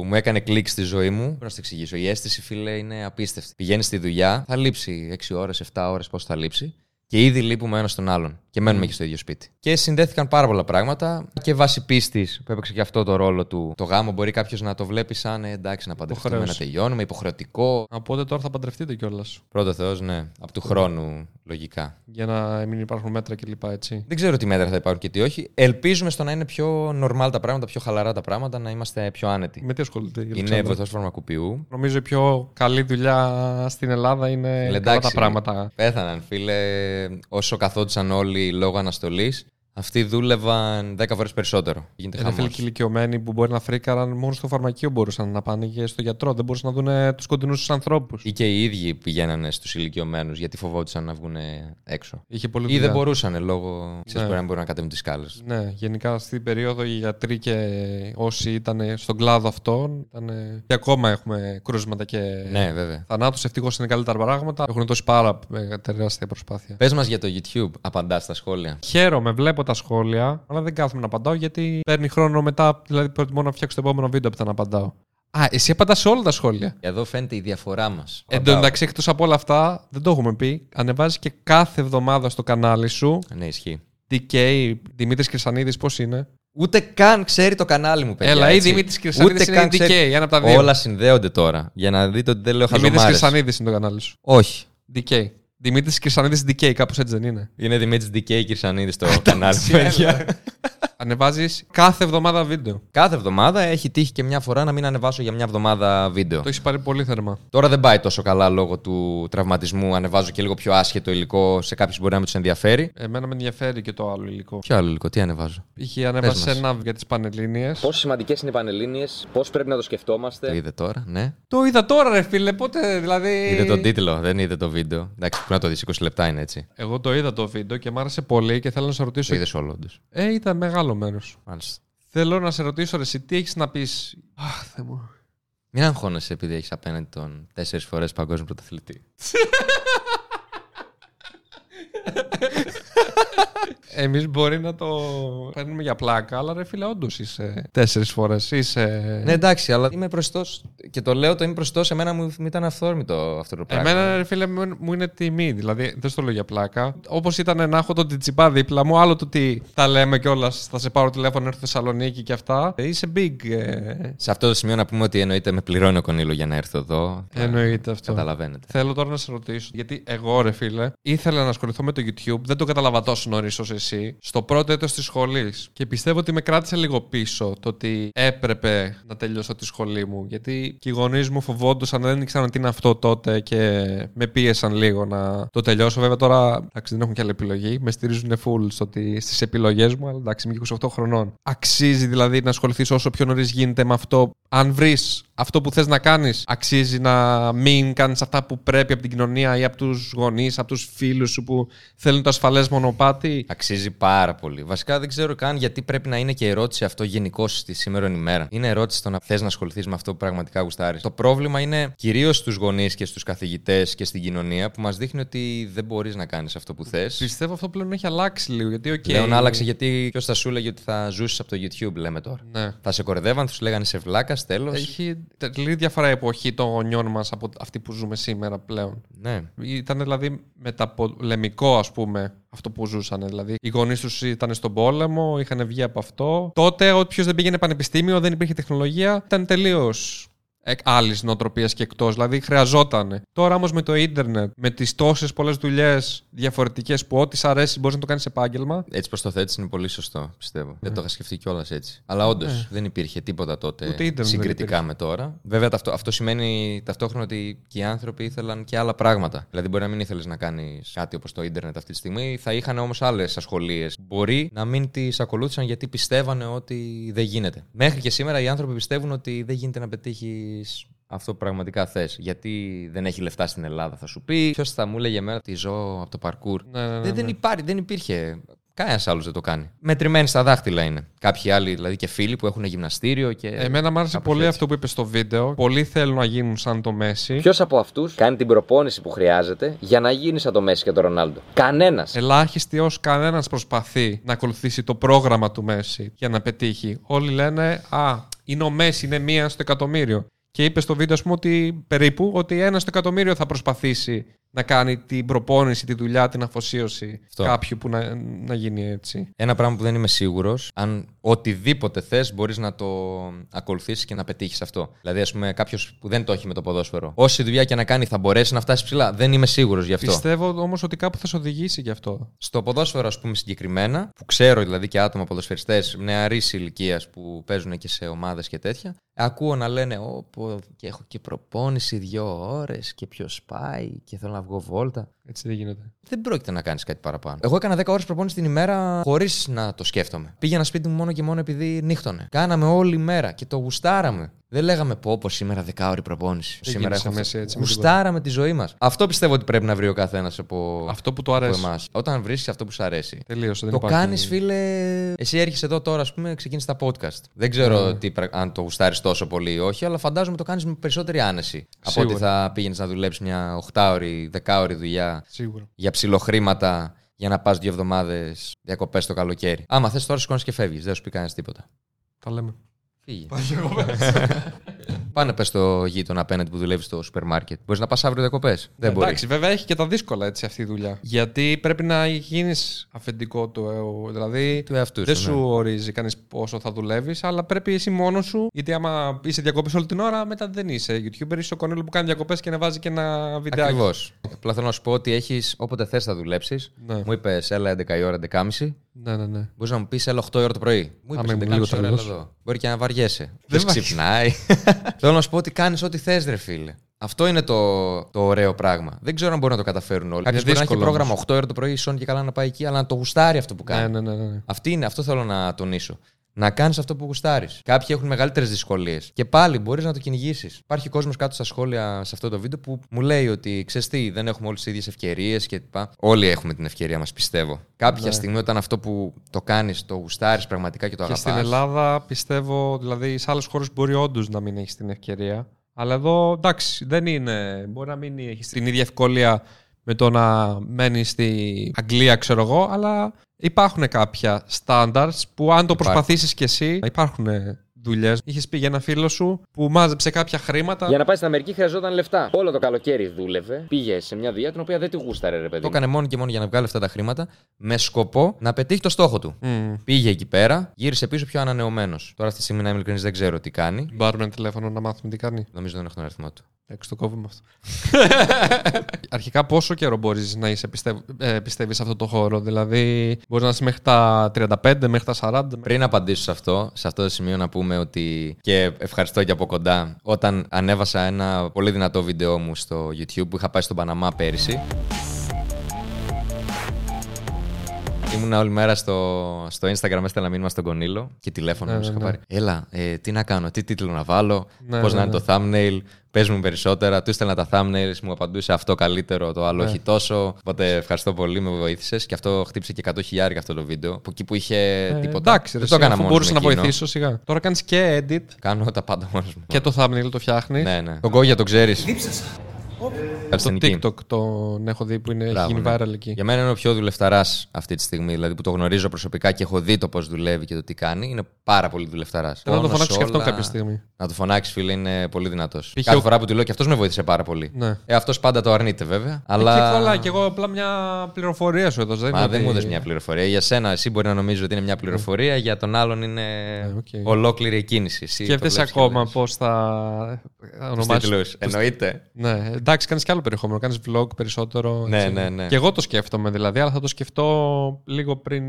μου έκανε κλικ στη ζωή μου. Πρέπει να σου εξηγήσω. Η αίσθηση, φίλε, είναι απίστευτη. Πηγαίνεις στη δουλειά, θα λείψει 6 ώρες, 7 ώρες, πώς θα λείψει. Και ήδη λείπουμε ένας τον άλλον. Και μένουμε και στο ίδιο σπίτι. Και συνδέθηκαν πάρα πολλά πράγματα. Και βάσει πίστης που έπαιξε και αυτό το ρόλο του. Το γάμο μπορεί κάποιος να το βλέπει σαν εντάξει, να παντρευτούμε, να τελειώνουμε, υποχρεωτικό. Οπότε τώρα θα παντρευτείτε κιόλας. Πρώτα Θεός, ναι. Από του χρόνου, λογικά. Για να μην υπάρχουν μέτρα κλπ. Έτσι. Δεν ξέρω τι μέτρα θα υπάρχουν και τι όχι. Ελπίζουμε στο να είναι πιο normal τα πράγματα, πιο χαλαρά τα πράγματα, να είμαστε πιο άνετοι. Με τι ασχολείται? Είναι βοηθός φαρμακοποιού. Νομίζω η πιο καλή δουλειά στην Ελλάδα είναι αυτά τα πράγματα. Πέθαναν, φίλε, όσο καθόντουσαν όλοι. Λόγω αναστολής, αυτοί δούλευαν 10 φορές περισσότερο. Γίνεται φίλοι και ηλικιωμένοι που μπορεί να φρίκαραν, μόνο στο φαρμακείο μπορούσαν να πάνε και στο γιατρό. Δεν μπορούσαν να δουν τους κοντινούς τους ανθρώπους. Ή και οι ίδιοι πηγαίνανε στους ηλικιωμένους γιατί φοβόντουσαν να βγουν έξω. Είχε πολύ δουλειά. Ή δεν μπορούσαν λόγω. Ξέρεις, μπορεί να κατέβουν τις σκάλες. Ναι, γενικά στην περίοδο οι γιατροί και όσοι ήταν στον κλάδο αυτόν. Και ακόμα έχουμε κρούσματα και θανάτους. Ευτυχώς είναι καλύτερα πράγματα. Έχουν δώσει πάρα τεράστια προσπάθεια. Πες μας για το YouTube, απαντάς στα σχόλια. Χαίρομαι, βλέπω τα σχόλια, αλλά δεν κάθομαι να απαντάω γιατί παίρνει χρόνο μετά. Δηλαδή, προτιμώ να φτιάξω το επόμενο βίντεο από να απαντάω. Α, εσύ απαντάς σε όλα τα σχόλια. Εδώ φαίνεται η διαφορά μας. Εν τω μεταξύ, εκτός από όλα αυτά, δεν το έχουμε πει. Ανεβάζεις και κάθε εβδομάδα στο κανάλι σου. Ναι, ισχύει. DK, Dimitris Kyrsanidis, πώς είναι? Ούτε καν ξέρει το κανάλι μου, παιδιά. Έλα, ή Δημήτρης Κυρσανίδης είναι DK, ένα από τα δύο. Όλα συνδέονται τώρα. Για να δείτε ότι δεν λέω χαζομάρες. Δημήτρης Κυρσανίδης είναι το κανάλι σου. Όχι. DK. Δημήτρης Κυρσανίδης DK, κάπως έτσι δεν είναι? Είναι Δημήτρης DK Kyrsanidis το κανάλι σου, παιδιά. Ανεβάζεις κάθε εβδομάδα βίντεο. Κάθε εβδομάδα, έχει τύχει και μια φορά να μην ανεβάσω για μια εβδομάδα βίντεο. Το έχεις πάρει πολύ θερμά. Τώρα δεν πάει τόσο καλά λόγω του τραυματισμού. Ανεβάζω και λίγο πιο άσχετο υλικό. Σε κάποιους μπορεί να με τους ενδιαφέρει. Εμένα με ενδιαφέρει και το άλλο υλικό. Ποιο άλλο υλικό, τι ανεβάζω? Είχε ανεβάσει ένα για τις Πανελλήνιες. Πόσο σημαντικές είναι οι Πανελλήνιες, πώς πρέπει να το σκεφτόμαστε. Το είδε τώρα, ναι. Το είδα τώρα, ρε φίλε, πότε δηλαδή. Είδε τον τίτλο, δεν είδε το βίντεο. Εντάξει, πρέπει να το δεις, 20 λεπτά είναι έτσι. Εγώ το είδα το βίντεο και μ' άρεσε πολύ και θέλω να σε ρωτήσω. Είδες όλο, όντως. Ήταν μεγάλο. Μέρος. Θέλω να σε ρωτήσω, ρε, εσύ τι έχεις να πεις? Αχ, Θεέ μου. Μην αγχώνεσαι επειδή έχεις απέναντι τον 4 φορές παγκόσμιο πρωταθλητή. Εμείς μπορεί να το παίρνουμε για πλάκα, αλλά ρε φίλε, όντως είσαι 4 φορές. Είσαι... Ναι, εντάξει, αλλά είμαι προσιτός. Και το λέω, το είμαι προσιτός. Εμένα μου ήταν αυθόρμητο αυτό το πράγμα. Εμένα, ρε φίλε, μου είναι τιμή. Δηλαδή, δεν στο λέω για πλάκα. Όπως ήταν να έχω τον Τιτσιπά δίπλα μου, άλλο το ότι θα λέμε κιόλας, θα σε πάρω τηλέφωνο, έρθω Θεσσαλονίκη και αυτά. Είσαι big. Σε αυτό το σημείο να πούμε ότι εννοείται με πληρώνει ο Κονίλου για να έρθω εδώ. Εννοείται αυτό. Καταλαβαίνετε. Θέλω τώρα να σε ρωτήσω, γιατί εγώ, ρε φίλε, ήθελα να ασχοληθώ με το YouTube, δεν το καταλαβα τόσο νωρίς ως εσύ, στο πρώτο έτος της σχολής. Και πιστεύω ότι με κράτησε λίγο πίσω το ότι έπρεπε να τελειώσω τη σχολή μου. Γιατί και οι γονείς μου φοβόντουσαν, δεν ήξεραν τι είναι αυτό τότε και με πίεσαν λίγο να το τελειώσω. Βέβαια τώρα εντάξει, δεν έχουν κι άλλη επιλογή. Με στηρίζουν full στις επιλογές μου, αλλά εντάξει, είμαι 28 χρονών. Αξίζει δηλαδή να ασχοληθείς όσο πιο νωρίς γίνεται με αυτό. Αν βρεις αυτό που θες να κάνεις, αξίζει να μην κάνεις αυτά που πρέπει από την κοινωνία ή από τους γονείς, από τους φίλους σου που θέλουν το ασφαλές μονοπάτι. Αξίζει πάρα πολύ. Βασικά δεν ξέρω καν γιατί πρέπει να είναι και ερώτηση αυτό γενικώς στη σήμερον ημέρα. Είναι ερώτηση το να θες να ασχοληθείς με αυτό που πραγματικά γουστάρεις. Το πρόβλημα είναι κυρίως στους γονείς και στους καθηγητές και στην κοινωνία που μας δείχνει ότι δεν μπορείς να κάνεις αυτό που θες. Πιστεύω αυτό πλέον έχει αλλάξει λίγο. Γιατί okay. Πλέον άλλαξε, γιατί ποιος θα σου έλεγε ότι θα ζούσεις από το YouTube, λέμε τώρα. Ναι. Θα σε κορδεύαν, θα σου λέγανε σε βλάκα. Τέλος. Έχει τελείως διαφορά η εποχή των γονιών μας από αυτή που ζούμε σήμερα πλέον. Ναι. Ήταν δηλαδή μεταπολεμικό, ας πούμε, αυτό που ζούσαν. Δηλαδή, οι γονείς τους ήταν στον πόλεμο, είχαν βγει από αυτό. Τότε, όποιος δεν πήγαινε πανεπιστήμιο, δεν υπήρχε τεχνολογία, ήταν τελείως άλλης νοοτροπίας και εκτός. Δηλαδή, χρειαζόταν. Τώρα όμως με το ίντερνετ, με τις τόσες πολλές δουλειές διαφορετικές που ό,τι σ' αρέσει μπορείς να το κάνεις επάγγελμα. Έτσι πως το θέτεις είναι πολύ σωστό, πιστεύω. Δεν το είχα σκεφτεί κιόλας έτσι. Αλλά όντως δεν υπήρχε τίποτα τότε συγκριτικά με τώρα. Βέβαια, αυτό σημαίνει ταυτόχρονα ότι και οι άνθρωποι ήθελαν και άλλα πράγματα. Δηλαδή, μπορεί να μην ήθελες να κάνεις κάτι όπως το ίντερνετ αυτή τη στιγμή, θα είχαν όμως άλλες ασχολίες. Μπορεί να μην τις ακολούθησαν γιατί πιστεύανε ότι δεν γίνεται. Μέχρι και σήμερα οι άνθρωποι πιστεύουν ότι δεν γίνεται να πετύχει αυτό που πραγματικά θες. Γιατί δεν έχει λεφτά στην Ελλάδα, θα σου πει. Ποιος θα μου λέγε εμένα ότι ζω από το παρκούρ? Δεν υπήρχε. Κανένας άλλος δεν το κάνει. Μετρημένοι στα δάχτυλα είναι. Κάποιοι άλλοι, δηλαδή και φίλοι που έχουν γυμναστήριο και. Εμένα μου άρεσε πολύ αυτό που είπες στο βίντεο. Πολλοί θέλουν να γίνουν σαν το Μέσι. Ποιος από αυτούς κάνει την προπόνηση που χρειάζεται για να γίνει σαν το Μέσι και το Ρονάλντο? Κανένας. Ελάχιστοι ως κανένας προσπαθεί να ακολουθήσει το πρόγραμμα του Μέσι για να πετύχει. Όλοι λένε είναι ο Μέσι, είναι μία στο εκατομμύριο. Και είπε στο βίντεο, ας πούμε, ότι περίπου ότι 1 στο εκατομμύριο θα προσπαθήσει να κάνει την προπόνηση, τη δουλειά, την αφοσίωση κάποιου που να γίνει έτσι. Ένα πράγμα που δεν είμαι σίγουρος, αν οτιδήποτε θες μπορείς να το ακολουθήσεις και να πετύχεις αυτό. Δηλαδή, ας πούμε, κάποιος που δεν το έχει με το ποδόσφαιρο, όση δουλειά και να κάνει θα μπορέσει να φτάσει ψηλά. Δεν είμαι σίγουρος γι' αυτό. Πιστεύω όμως ότι κάπου θα σε οδηγήσει γι' αυτό. Στο ποδόσφαιρο, ας πούμε, συγκεκριμένα, που ξέρω δηλαδή και άτομα ποδοσφαιριστές νεαρής ηλικίας που παίζουν και σε ομάδες και τέτοια, ακούω να λένε και έχω και προπόνηση 2 ώρες και ποιος πάει και θέλω να βγω βόλτα. Έτσι δεν γίνεται. Δεν πρόκειται να κάνεις κάτι παραπάνω. Εγώ έκανα 10 ώρες προπόνηση την ημέρα χωρίς να το σκέφτομαι. Πήγαινα σπίτι μου μόνο και μόνο επειδή νύχτωνε. Κάναμε όλη μέρα και το γουστάραμε. Δεν λέγαμε πω σήμερα 10 ώρες προπόνηση. Σήμερα έχουμε γουστάραμε τη ζωή μας. Αυτό πιστεύω ότι πρέπει να βρει ο καθένας από εμάς. Όταν βρίσκεις αυτό που σου αρέσει. Τελείως, το κάνεις, φίλε. Εσύ έρχεσαι εδώ τώρα, ας πούμε, ξεκίνησε τα podcast. Δεν ξέρω αν το γουστάρεις τόσο πολύ ή όχι, αλλά φαντάζομαι το κάνεις με περισσότερη άνεση από ότι θα πήγαινες να δουλέψεις μια 8ωρη, 10ωρη δουλειά. Σίγουρα. Για ψιλοχρήματα για να πας 2 εβδομάδες διακοπές το καλοκαίρι. Άμα θες τώρα σηκώνεις και φεύγεις, δεν σου πει κανένας τίποτα. Τα λέμε. Φύγε. Πάνε πες στο γείτονα απέναντι που δουλεύει στο σούπερ μάρκετ. Μπορείς να πας αύριο διακοπές. Δεν μπορεί. Εντάξει, βέβαια έχει και τα δύσκολα έτσι, αυτή η δουλειά. Γιατί πρέπει να γίνεις αφεντικό του ΕΟ. Δηλαδή του εαυτού σου, δεν σου ορίζει κανείς πόσο θα δουλεύεις, αλλά πρέπει εσύ μόνος σου. Γιατί άμα είσαι διακοπές όλη την ώρα, μετά δεν είσαι YouTuber. Είσαι ο Κονίλου που κάνει διακοπές και να βάζει και ένα βιντεάκι. Ακριβώς. Απλά θέλω να σου πω ότι έχεις όποτε θες θα δουλέψεις. Ναι. Μου είπες έλα 11 η ώρα, 11.30. Ναι. Μπορείς να μου πεις έλα 8 η ώρα το πρωί. Μου είπες 11.30 ώρα. Μπορεί και να βαριέσαι. Δεν ξυπνάει. Θέλω να σου πω ότι κάνεις ό,τι θες, ρε φίλε. Αυτό είναι το ωραίο πράγμα. Δεν ξέρω αν μπορούν να το καταφέρουν όλοι. Κάποιος μπορεί να έχει πρόγραμμα 8 ώρα το πρωί, σώνει και καλά να πάει εκεί, αλλά να το γουστάρει αυτό που κάνει. Ναι. Αυτό θέλω να τονίσω. Να κάνεις αυτό που γουστάρεις. Κάποιοι έχουν μεγαλύτερες δυσκολίες. Και πάλι μπορείς να το κυνηγήσεις. Υπάρχει κόσμος κάτω στα σχόλια σε αυτό το βίντεο που μου λέει ότι ξέρεις τι, δεν έχουμε όλες τις ίδιες ευκαιρίες και λοιπά. Όλοι έχουμε την ευκαιρία μας, πιστεύω. Κάποια στιγμή, όταν αυτό που το κάνεις, το γουστάρεις πραγματικά και το αγαπάς. Και στην Ελλάδα, πιστεύω, δηλαδή σε άλλες χώρες μπορεί όντως να μην έχεις την ευκαιρία. Αλλά εδώ εντάξει, δεν είναι. Μπορεί να μην έχεις την ίδια ευκολία με το να μένεις στη Αγγλία, ξέρω εγώ, αλλά. Υπάρχουν κάποια standards που αν το προσπαθήσεις κι εσύ, υπάρχουν δουλειές. Είχες πει για ένα φίλο σου που μάζεψε κάποια χρήματα. Για να πάει στην Αμερική χρειαζόταν λεφτά. Όλο το καλοκαίρι δούλευε. Πήγε σε μια δουλειά την οποία δεν τη γούσταρε, ρε παιδί. Το έκανε μόνο και μόνο για να βγάλει αυτά τα χρήματα με σκοπό να πετύχει το στόχο του. Πήγε εκεί πέρα, γύρισε πίσω πιο ανανεωμένος. Τώρα αυτή τη στιγμή, να είμαι ειλικρινής, δεν ξέρω τι κάνει. Πάρουμε ένα τηλέφωνο να μάθουμε τι κάνει. Νομίζω δεν έχω τον αριθμό του. Εντάξει, το κόβουμε αυτό. Αρχικά, πόσο καιρό μπορείς να είσαι πιστεύεις σε αυτό το χώρο? Δηλαδή, μπορείς να είσαι μέχρι τα 35, μέχρι τα 40. Πριν απαντήσω σε αυτό το σημείο, να πούμε ότι. Και ευχαριστώ και από κοντά. Όταν ανέβασα ένα πολύ δυνατό βίντεο μου στο YouTube που είχα πάει στον Παναμά πέρυσι. Ήμουνα όλη μέρα στο Instagram, έστελνα μήνυμα στον Κονίλο και τηλέφωνο μου είχα πάρει. Έλα, τι να κάνω, τι τίτλο να βάλω, πώς να είναι το thumbnail, πες μου περισσότερα. Του έστελνα τα thumbnails, μου απαντούσε αυτό καλύτερο, το άλλο όχι τόσο. Οπότε ευχαριστώ πολύ, με βοήθησες και αυτό χτύπησε και 100.000 αυτό το βίντεο. Από εκεί που είχε τίποτα. Εντάξει, δεν το έκανα μόνο. Μπορούσα να βοηθήσω σιγά. Τώρα κάνεις και edit. Κάνω τα πάντα μόνος μου. Και το thumbnail το φτιάχνεις. Ναι. Τον Κόγια το ξέρεις. Στο TikTok τον έχω δει που είναι γίνει viral εκεί. Για μένα είναι ο πιο δουλευταράς αυτή τη στιγμή. Δηλαδή που το γνωρίζω προσωπικά και έχω δει το πώς δουλεύει και το τι κάνει. Είναι πάρα πολύ δουλευταράς. Θέλω να το φωνάξεις και αυτόν κάποια στιγμή. Να το φωνάξεις, φίλε, είναι πολύ δυνατός. Κάθε φορά που του λέω και αυτός με βοήθησε πάρα πολύ. Ναι. Αυτός πάντα το αρνείται βέβαια. Αλλά. Και εγώ απλά μια πληροφορία σου έδωσα. Μα δεν μου έδωσε μια πληροφορία. Για σένα, εσύ μπορεί να νομίζεις ότι είναι μια πληροφορία, για τον άλλον είναι ολόκληρη κίνηση. Σκέφτεσαι ακόμα πώς θα ονομάσεις. Εννοείται. Εντάξει, κάνεις και άλλο περιεχόμενο, κάνεις vlog περισσότερο. Έτσι. Ναι. Και εγώ το σκέφτομαι δηλαδή, αλλά θα το σκεφτώ λίγο πριν.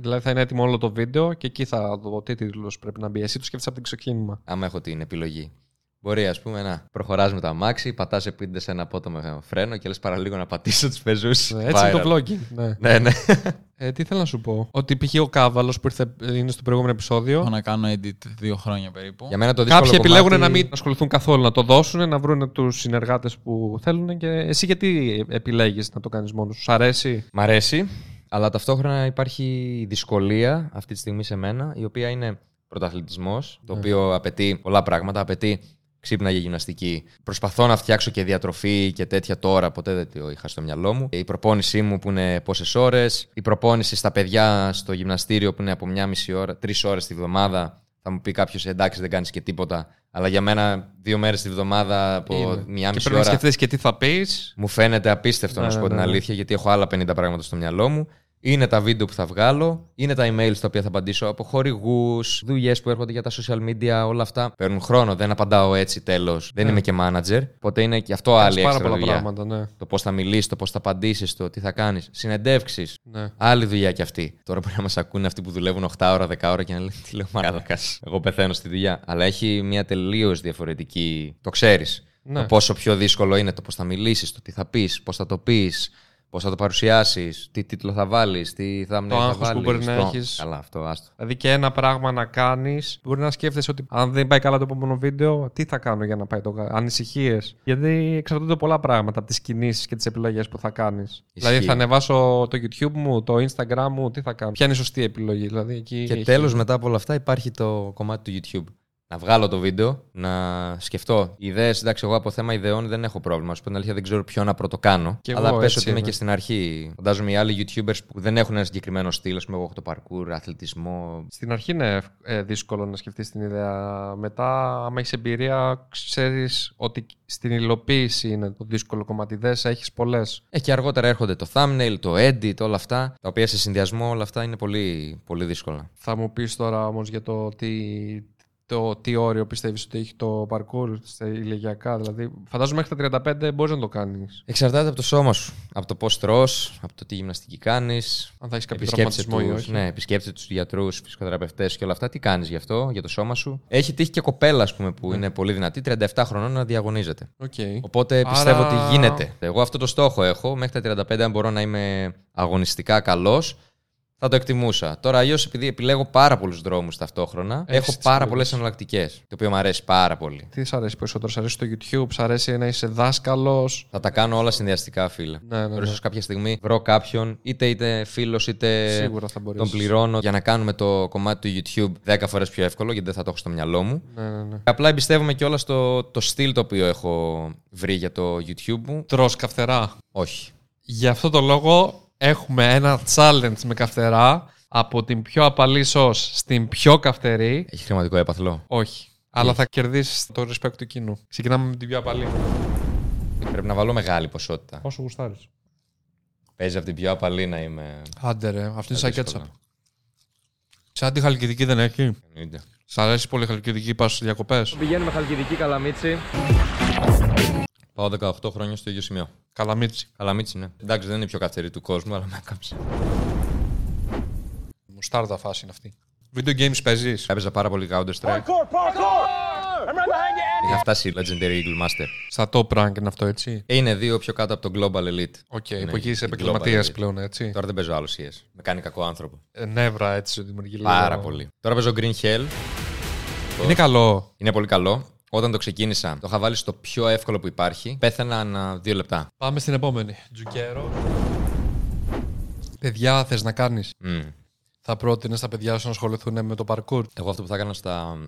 Δηλαδή θα είναι έτοιμο όλο το βίντεο και εκεί θα δω τι τίτλος πρέπει να μπει. Εσύ το σκέφτεσαι από την ξεκίνημα. Άμα έχω την επιλογή. Μπορεί, ας πούμε, να προχωράς με το αμάξι, πατάς επίτηδες σε ένα πότο με φρένο και λες παραλίγο να πατήσω τους πεζούς. Έτσι είναι το vlogging. Ναι. Τι θέλω να σου πω. Ότι π.χ. ο Κάβαλος που είναι στο προηγούμενο επεισόδιο. Έχω να κάνω edit 2 χρόνια περίπου. Για μένα το δύσκολο κομμάτι. Κάποιοι επιλέγουν να μην ασχοληθούν καθόλου, να το δώσουν, να βρουν τους συνεργάτες που θέλουν. Και εσύ γιατί επιλέγεις να το κάνεις μόνος σου? Σου αρέσει? Μ' αρέσει. Αλλά ταυτόχρονα υπάρχει δυσκολία αυτή τη στιγμή σε μένα, η οποία είναι πρωταθλητισμός, το οποίο απαιτεί πολλά πράγματα. Απαιτεί ξύπνα για γυμναστική. Προσπαθώ να φτιάξω και διατροφή και τέτοια τώρα. Ποτέ δεν το είχα στο μυαλό μου. Η προπόνησή μου που είναι πόσες ώρες. Η προπόνηση στα παιδιά στο γυμναστήριο που είναι από 1,5 ώρα, 3 ώρες τη βδομάδα. Θα μου πει κάποιος εντάξει, δεν κάνεις και τίποτα. Αλλά για μένα 2 μέρες τη βδομάδα από 1,5 ώρα. Και πρέπει να σκεφτείς και τι θα πεις. Μου φαίνεται απίστευτο να σου πω την αλήθεια, γιατί έχω άλλα 50 πράγματα στο μυαλό μου. Είναι τα βίντεο που θα βγάλω, είναι τα email στα οποία θα απαντήσω από χορηγούς, δουλειές που έρχονται για τα social media, όλα αυτά. Παίρνουν χρόνο, δεν απαντάω έτσι τέλος. Δεν είμαι και manager. Οπότε είναι και αυτό άλλη έξτρα πάρα πολλά πράγματα, Το πώς θα μιλήσεις, το πώς θα απαντήσεις, το τι θα κάνεις. Συνεντεύξεις. Άλλη δουλειά κι αυτή. Τώρα μπορεί να μας ακούνε αυτοί που δουλεύουν 8 ώρα, 10 ώρα και να λένε τι λέω, μαλάκας. Εγώ πεθαίνω στη δουλειά. Αλλά έχει μια τελείως διαφορετική. Το ξέρεις. Το πόσο πιο δύσκολο είναι το πώς θα μιλήσεις, το τι θα πεις, πώς θα το πεις. Πώς θα το παρουσιάσεις, τι τίτλο θα βάλεις, τι θα μνημονεύει. Το άγχος που μπορεί να έχεις. Καλά, άστο. Δηλαδή και ένα πράγμα να κάνεις. Μπορεί να σκέφτεσαι ότι αν δεν πάει καλά το επόμενο βίντεο, τι θα κάνω για να πάει το. Ανησυχίες. Γιατί εξαρτώνται πολλά πράγματα από τις κινήσεις και τις επιλογές που θα κάνεις. Δηλαδή θα ανεβάσω το YouTube μου, το Instagram μου, τι θα κάνω. Ποια είναι η σωστή επιλογή. Δηλαδή, εκεί και τέλος, μετά από όλα αυτά, υπάρχει το κομμάτι του YouTube. να βγάλω το βίντεο, να σκεφτώ ιδέες. Εντάξει, εγώ από θέμα ιδεών δεν έχω πρόβλημα. Σου πω την αλήθεια, δεν ξέρω ποιο να πρωτοκάνω. Αλλά πες ότι είμαι και στην αρχή. Φαντάζομαι οι άλλοι YouTubers που δεν έχουν ένα συγκεκριμένο στυλ, ας πούμε, εγώ έχω το parkour, αθλητισμό. Στην αρχή είναι δύσκολο να σκεφτείς την ιδέα. Μετά, άμα έχεις εμπειρία, ξέρεις ότι στην υλοποίηση είναι το δύσκολο κομμάτι. Ιδέες έχεις πολλές. Και αργότερα έρχονται το thumbnail, το edit, όλα αυτά. Τα οποία σε συνδυασμό όλα αυτά είναι πολύ, πολύ δύσκολα. Θα μου πεις τώρα όμως για το τι όριο πιστεύεις ότι έχει το parkour στα ηλικιακά, δηλαδή φαντάζομαι μέχρι τα 35 μπορείς να το κάνεις. Εξαρτάται από το σώμα σου, από το πώς τρως, από το τι γυμναστική κάνεις. Αν θα έχεις κάποιο τραυματισμό ή όχι. Ναι, επισκέπτεσαι τους γιατρούς, φυσικοθεραπευτές και όλα αυτά, τι κάνεις γι' αυτό, για το σώμα σου. Έχει τύχει και κοπέλα, ας πούμε, που είναι πολύ δυνατή, 37 χρονών να διαγωνίζεται. Okay. Οπότε πιστεύω ότι γίνεται. Εγώ αυτό το στόχο έχω, μέχρι τα 35 αν μπορώ να είμαι αγωνιστικά καλός. Θα το εκτιμούσα. Τώρα, αλλιώς, επειδή επιλέγω πάρα πολλούς δρόμους ταυτόχρονα, έχω πάρα πολλές εναλλακτικές. Το οποίο μου αρέσει πάρα πολύ. Τι σ' αρέσει περισσότερο, σ' αρέσει το YouTube, σ' αρέσει να είσαι δάσκαλος. Θα τα κάνω όλα συνδυαστικά, φίλε. Ναι. Ίσως κάποια στιγμή βρω κάποιον, είτε φίλος, είτε τον πληρώνω, για να κάνουμε το κομμάτι του YouTube 10 φορές πιο εύκολο, γιατί δεν θα το έχω στο μυαλό μου. Ναι. Απλά εμπιστεύομαι και όλα στο το στυλ το οποίο έχω βρει για το YouTube μου. Τρως καυτερά. Όχι. Γι' αυτό το λόγο. Έχουμε ένα challenge με καυτερά από την πιο απαλή σως στην πιο καυτερή. Έχει χρηματικό έπαθλο. Όχι. Αλλά θα κερδίσεις το respect του κοινού. Ξεκινάμε με την πιο απαλή. Πρέπει να βάλω μεγάλη ποσότητα. Όσο γουστάρεις. Παίζει από την πιο απαλή να είμαι. Άντε ρε, αυτή είναι σαν κέτσαπ. Σαν τη Χαλκιδική δεν έχει. Σ' αρέσει πολύ η Χαλκιδική, πας στις διακοπές. Πηγαίνουμε Χαλκιδική, Καλαμίτσι. Πάω 18 χρόνια στο ίδιο σημείο. Καλαμίτσι. Καλαμίτσι, ναι. Εντάξει, δεν είναι η πιο καυτερή του κόσμου, αλλά με έκαψε. Μουστάρδα φάση είναι αυτή. Video games παίζεις. Έπαιζα πάρα πολύ Counter-Strike. Είχα φτάσει Legendary Eagle Master. Στα top rank είναι αυτό, έτσι. Είναι δύο πιο κάτω από το Global Elite. Οκ, που εκεί είσαι επαγγελματίας πλέον, έτσι. Τώρα δεν παίζω άλλο CS. Με κάνει κακό άνθρωπο. Νεύρα, έτσι, δημιουργεί λίγο. Πάρα πολύ. Τώρα παίζω Green Hell. Είναι καλό. Είναι πολύ καλό. Όταν το ξεκίνησα, το είχα βάλει στο πιο εύκολο που υπάρχει. Πέθανα ανά 2 λεπτά. Πάμε στην επόμενη. Τζουκέρο. Παιδιά, θες να κάνεις. Θα πρότεινες στα παιδιά σου να ασχοληθούν με το parkour. Εγώ αυτό που θα έκανα στα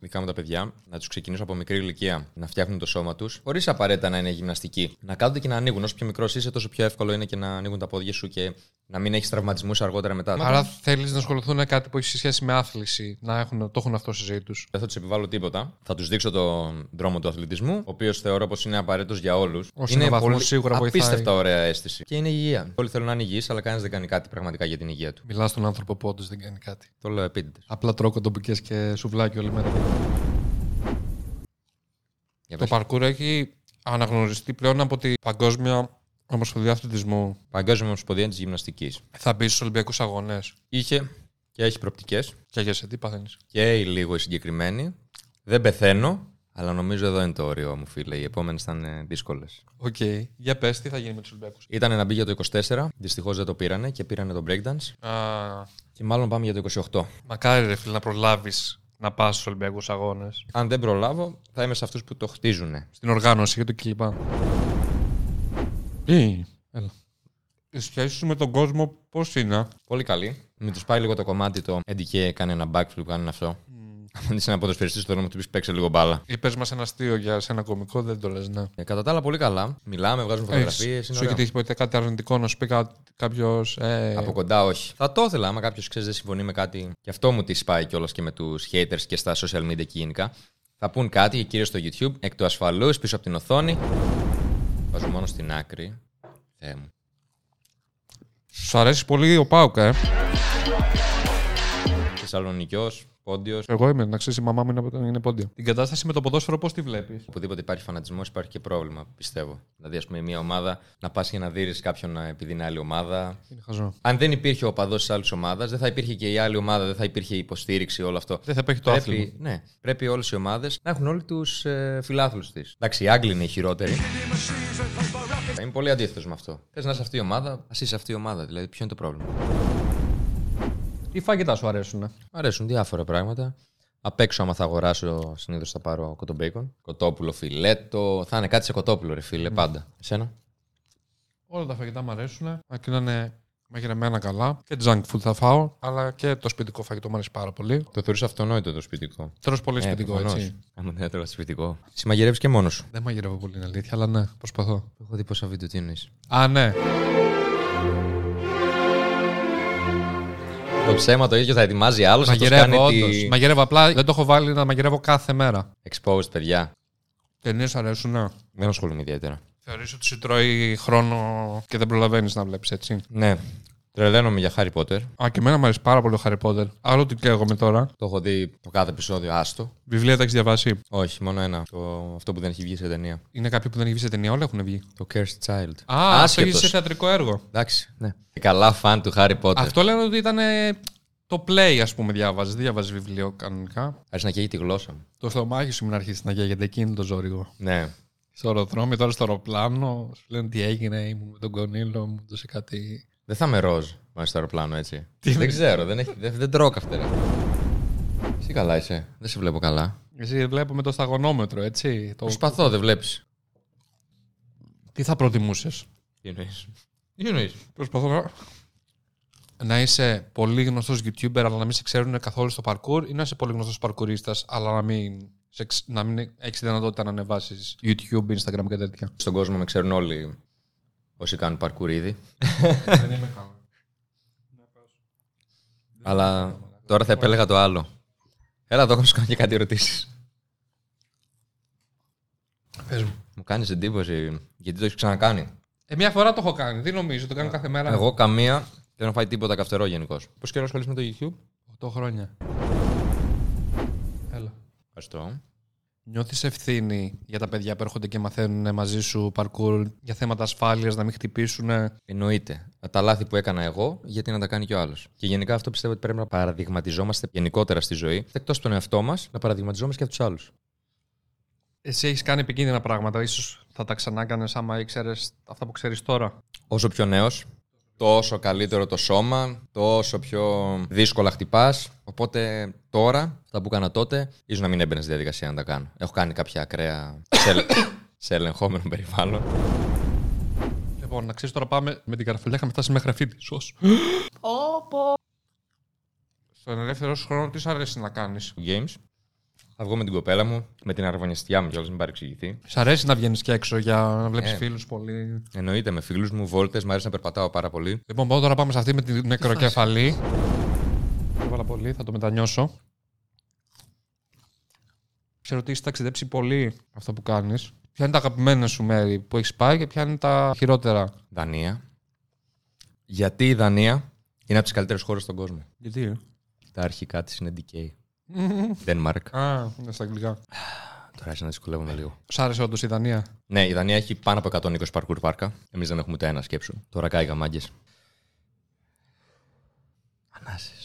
δικά μου τα παιδιά, να τους ξεκινήσω από μικρή ηλικία να φτιάχνουν το σώμα τους, χωρίς απαραίτητα να είναι γυμναστική. Να κάθονται και να ανοίγουν. Όσο πιο μικρός είσαι, τόσο πιο εύκολο είναι και να ανοίγουν τα πόδια σου και να μην έχεις τραυματισμούς αργότερα μετά. Άρα θέλεις να ασχοληθούν με κάτι που έχει σχέση με άθληση, το έχουν αυτό στη ζωή τους. Δεν θα τους επιβάλλω τίποτα. Θα τους δείξω τον δρόμο του αθλητισμού, ο οποίος θεωρώ πως είναι απαραίτητος για όλους. Είναι πολύ σίγουρα απίστευτα ωραία αίσθηση. Και είναι υγεία. Όλοι θέλουν να είναι υγιείς, αλλά κανένας δεν κάνει κάτι πραγματικά για την υγεία του. Μιλάς στον άνθρωπο που όντως δεν κάνει κάτι. Το λέω επίτηδες. Απλά τρώω κοντομπουκές και σουβλάκι όλη μέρα. Το parkour έχει αναγνωριστεί πλέον από την Παγκόσμια Ομοσπονδία Αθλητισμού. Παγκόσμια Ομοσπονδία της Γυμναστικής. Θα μπει στους Ολυμπιακούς Αγώνες. Είχε και έχει προοπτικές. Και αγιασέ, τι παθαίνεις. Και λίγο η συγκεκριμένη. Δεν πεθαίνω, αλλά νομίζω εδώ είναι το όριό μου, φίλε. Οι επόμενες θα είναι δύσκολες. Οκ. Για πες, τι θα γίνει με τους Ολυμπιακούς. Ήταν να μπει για το 24, δυστυχώς δεν το πήρανε και πήρανε το breakdance. Και μάλλον πάμε για το 28. Μακάρι, ρε φίλε, να προλάβεις. Να πάω στους Ολυμπιακούς Αγώνες. Αν δεν προλάβω, θα είμαι σε αυτούς που το χτίζουνε. Στην οργάνωση και το κλπ. Έλα. Η σχέση με τον κόσμο πώς είναι. Πολύ καλή. Μην τους πάει λίγο το κομμάτι το DK, κάνει ένα backflip, κάνει ένα αυτό. Αν είσαι ένα ποδοσφαιριστής στον δρόμο, του πεις παίξε λίγο μπάλα. Ή πες μας ένα αστείο για ένα κωμικό, δεν το λες, ναι. Κατά τα άλλα, πολύ καλά. Μιλάμε, βγάζουμε φωτογραφίες. Σου έχει τύχει ποτέ κάτι αρνητικό να σου πει κάποιος. Από κοντά, όχι. Θα το ήθελα, άμα κάποιος ξέρει δεν συμφωνεί με κάτι. Και αυτό μου τη σπάει κιόλας και με τους haters και στα social media και γενικά. Θα πούν κάτι, κυρίως στο YouTube, εκ του ασφαλούς, πίσω από την οθόνη. Βάζω μόνο στην άκρη. Σου αρέσει πολύ ο Πάουκ, Θεσσαλονικιός. Πόντιος. Εγώ είμαι, να ξέρεις, η μαμά μου είναι πόντιο. Την κατάσταση με το ποδόσφαιρο πώς τη βλέπεις. Οπουδήποτε υπάρχει φανατισμός, υπάρχει και πρόβλημα, πιστεύω. Δηλαδή, ας πούμε, μια ομάδα να πας για να δείρεις κάποιον επειδή είναι άλλη ομάδα. Είναι χαζό. Αν δεν υπήρχε ο οπαδός της άλλης ομάδας, δεν θα υπήρχε και η άλλη ομάδα, δεν θα υπήρχε η υποστήριξη, όλο αυτό. Δεν θα υπήρχε το άθλημα. Ναι, πρέπει όλες οι ομάδες να έχουν όλοι τους φιλάθλους της. Εντάξει, οι Άγγλοι είναι οι χειρότεροι. Είμαι πολύ αντίθετος με αυτό. Θες να είσαι αυτή η ομάδα, ας είσαι αυτή η ομάδα. Δηλαδή, ποιο είναι το πρόβλημα. Τι φαγητά σου αρέσουν, Αρέσουν διάφορα πράγματα. Απ' έξω, άμα θα αγοράσω, συνήθως θα πάρω κοτομπέικον. Κοτόπουλο, φιλέτο. Θα είναι κάτι σε κοτόπουλο, ρε φίλε, πάντα. Εσένα. Όλα τα φαγητά μου αρέσουν. Αρκεί να είναι μαγειρεμένα καλά και junk food θα φάω, αλλά και το σπιτικό φαγητό μου αρέσει πάρα πολύ. Το θεωρείς αυτονόητο το σπιτικό? Τρώω πολύ σπιτικό, προφανώς. Έτσι. Αν δεν τρώω σπιτικό. Συμμαγειρεύεις και μόνος σου? Δεν μαγειρεύω πολύ, είναι αλήθεια, αλλά ναι, προσπαθώ. Έχω δει πόσα βίντεο, τι εννοείς? Α, ναι. Το ψέμα το ίδιο θα ετοιμάζει άλλος. Μαγειρεύω, όντως. Τη... Μαγειρεύω, απλά δεν το έχω βάλει να μαγειρεύω κάθε μέρα. Exposed, παιδιά. Ταινίες αρέσουν, ναι. Δεν ασχολούμαι ιδιαίτερα. Θεωρείς ότι σου τρώει χρόνο και δεν προλαβαίνεις να βλέπεις, έτσι? Ναι. Τρελαίνομαι για Harry Potter. Α, και εμένα μου αρέσει πάρα πολύ ο Harry Potter. Άλλο τι καίγομαι τώρα. Το έχω δει το κάθε επεισόδιο, άστο. Βιβλία τα έχεις διαβάσει? Όχι, μόνο ένα. Αυτό που δεν έχει βγει σε ταινία. Είναι κάποιο που δεν έχει βγει σε ταινία, όλα έχουν βγει. Το Cursed Child. Α, αυτό έχει σε θεατρικό έργο. Εντάξει, ναι. Και καλά φαν του Harry Potter. Αυτό λένε ότι ήταν. Το play, ας πούμε, διάβαζε. Δεν διάβαζε βιβλίο κανονικά. Άρχισε να καίγει τη γλώσσα μου. Το στομάχι σου μην αρχίσει να καίγεται, εκείνη το ζόριγο. Ναι. Στο αεροδρόμιο, τώρα στο αεροπλάνο, σου λένε τι έγινε, ήμουν με τον Κονίλου, μου έδωσε κάτι. Δεν θα με ροζ, μάλιστα στο αεροπλάνο, έτσι. Δεν ξέρω, δεν τρώω καυτερά. Εσύ καλά είσαι, δεν σε βλέπω καλά. Εσύ βλέπω με το σταγονόμετρο, έτσι. Προσπαθώ, δεν βλέπεις. Τι θα προτιμούσες? Τι εννοείς? Προσπαθώ να είσαι πολύ γνωστός YouTuber, αλλά να μην σε ξέρουν καθόλου στο parkour, ή να είσαι πολύ γνωστός παρκουρίστας, αλλά να μην έχεις δυνατότητα να ανεβάσεις YouTube, Instagram και τέτοια? Στον κόσμο με ξέρουν όλοι όσοι κάνουν parkour ήδη. Δεν είμαι καλά. Αλλά τώρα θα επέλεγα το άλλο. Έλα εδώ, έχω να σου κάνω και κάτι ερωτήσεις. Πες μου. Μου κάνεις εντύπωση, γιατί το έχεις ξανακάνει? Μια φορά το έχω κάνει, δεν νομίζω, το κάνω κάθε μέρα. Εγώ καμία, δεν έχω φάει τίποτα καυτερό γενικώς. Πώς καιρό ασχολείσαι με το YouTube? 8 χρόνια. Έλα. Ευχαριστώ. Νιώθεις ευθύνη για τα παιδιά που έρχονται και μαθαίνουν μαζί σου parkour, για θέματα ασφάλειας, να μην χτυπήσουν? Εννοείται. Τα λάθη που έκανα εγώ, γιατί να τα κάνει κι ο άλλος. Και γενικά αυτό πιστεύω ότι πρέπει να παραδειγματιζόμαστε γενικότερα στη ζωή, εκτός από τον εαυτό μας, να παραδειγματιζόμαστε και από τους άλλους. Εσύ έχεις κάνει επικίνδυνα πράγματα, ίσως θα τα ξανά κάνεις άμα ήξερες αυτά που ξέρεις τώρα? Όσο πιο νέος, τόσο καλύτερο το σώμα, τόσο πιο δύσκολα χτυπάς. Οπότε τώρα, αυτά που έκανα τότε, ίσως να μην έμπαινε στη διαδικασία να τα κάνω. Έχω κάνει κάποια ακραία σε ελεγχόμενο περιβάλλον. Λοιπόν, να ξέρεις, τώρα πάμε με την καραφιλιά, είχαμε φτάσει μέχρι αυτή τη σως. Στον ελεύθερό σου χρόνο, τι σου αρέσει να κάνεις? Games. Θα βγω με την κοπέλα μου, με την αρβωνιστιά μου κιόλας, μην παρεξηγηθεί. Σ' αρέσει να βγαίνεις και έξω για να βλέπεις φίλους πολύ? Εννοείται, με φίλους μου, βόλτες, μου αρέσει να περπατάω πάρα πολύ. Λοιπόν, τώρα πάμε σε αυτή με την νεκροκεφαλή. Έβαλα πολύ, θα το μετανιώσω. Ξέρω ότι έχεις ταξιδέψει πολύ αυτό που κάνεις. Ποια είναι τα αγαπημένα σου μέρη που έχεις πάει και ποια είναι τα χειρότερα? Δανία. Γιατί η Δανία είναι από τις καλύτερες χώρες στον κόσμο. Γιατί? Τα αρχικά της είναι DK. Denmark. Α, είναι στα αγγλικά. Τώρα άρχισα να δυσκολεύομαι λίγο. Σ' άρεσε όντως η Δανία? Ναι, η Δανία έχει πάνω από 120 parkour πάρκα. Εμείς δεν έχουμε ούτε ένα, σκέψου. Τώρα κάηγαμε μάγκες. Ανάσες.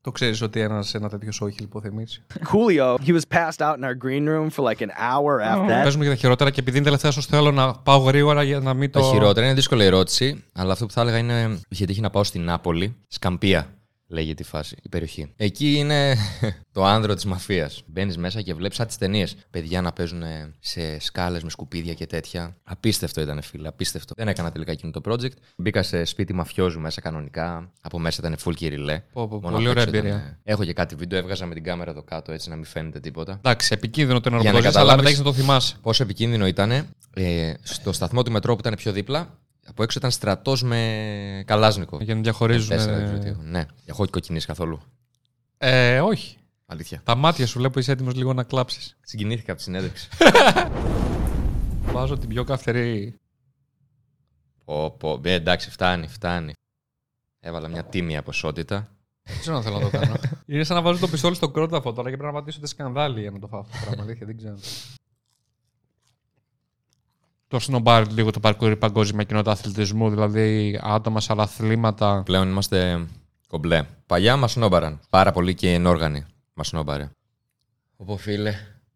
Το ξέρεις ότι ένα τέτοιο σου έχει υποθυμίσει? Coolio, he was passed out in our green room for like an hour after that. Παίζουμε για τα χειρότερα και επειδή είναι τελευταία σου θέλω να πάω γρήγορα για να μην το. Τα χειρότερα είναι δύσκολη ερώτηση, αλλά αυτό που θα έλεγα είναι είχε τύχει να πάω στην Νάπολη, Σκαμπεία. Λέγεται η φάση, η περιοχή. Εκεί είναι το άνδρο της μαφίας. Μπαίνεις μέσα και βλέπεις σαν τις ταινίες. Παιδιά να παίζουν σε σκάλες με σκουπίδια και τέτοια. Απίστευτο ήταν, φίλε, απίστευτο. Δεν έκανα τελικά εκείνο το project. Μπήκα σε σπίτι μαφιόζου μέσα κανονικά. Από μέσα ήταν full κυριλέ. Πολύ ωραία εμπειρία. Έχω και κάτι βίντεο, έβγαζα με την κάμερα εδώ κάτω έτσι να μην φαίνεται τίποτα. Εντάξει, επικίνδυνο το ενεργοποιήσεις, αλλά μετά έχεις να το θυμάσαι. Πόσο επικίνδυνο ήταν στο σταθμό του μετρό που ήταν πιο δίπλα. Από έξω ήταν στρατός με καλάζνικο. Για να διαχωρίζουν. Ναι. Έχω κοκκινήσει καθόλου? Όχι. Αλήθεια. Τα μάτια σου βλέπω, είσαι έτοιμος λίγο να κλάψεις. Συγκινήθηκα από τη συνέντευξη. Βάζω την πιο καυτερή. Εντάξει, φτάνει. Έβαλα μια τίμια ποσότητα. Δεν ξέρω αν θέλω να το κάνω. Είναι σαν να βάζω το πιστόλι στον κρόταφο τώρα και πρέπει να πατήσω τη σκανδάλι για να το φάω αυτό το πράγμα. Αλήθεια, δεν ξέρω. Το σνομπάρει λίγο το parkour, παγκόσμια κοινότητα αθλητισμού, δηλαδή άτομα σε άλλα αθλήματα. Πλέον είμαστε κομπλέ. Παλιά μας σνόμπαραν. Πάρα πολύ και ενόργανοι μας σνόμπαρε. Οπό φίλε,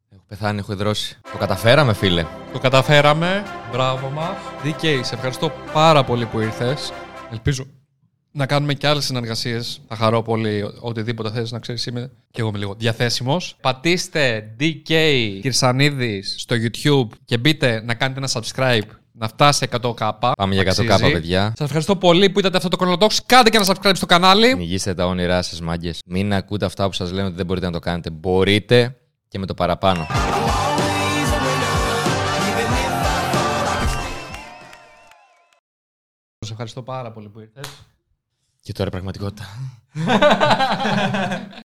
έχω πεθάνει, έχω ιδρώσει. Το καταφέραμε, φίλε. Το καταφέραμε. Μπράβο μας. DK, σε ευχαριστώ πάρα πολύ που ήρθες. Ελπίζω να κάνουμε και άλλες συνεργασίες. Θα χαρώ πολύ, οτιδήποτε θες να ξέρεις, είμαι και εγώ είμαι λίγο διαθέσιμος. Πατήστε DK Kyrsanidis στο YouTube και μπείτε να κάνετε ένα subscribe. να φτάσει 100K. Πάμε για 100K, παιδιά. Σας ευχαριστώ πολύ που είδατε αυτό το Chronodox. Κάντε και ένα subscribe στο κανάλι. Νιγήστε τα όνειρά σας, μάγκες. Μην ακούτε αυτά που σας λένε ότι δεν μπορείτε να το κάνετε. Μπορείτε και με το παραπάνω. Σας ευχαριστώ πάρα πολύ που ήρθες. Και τώρα πραγματικότητα.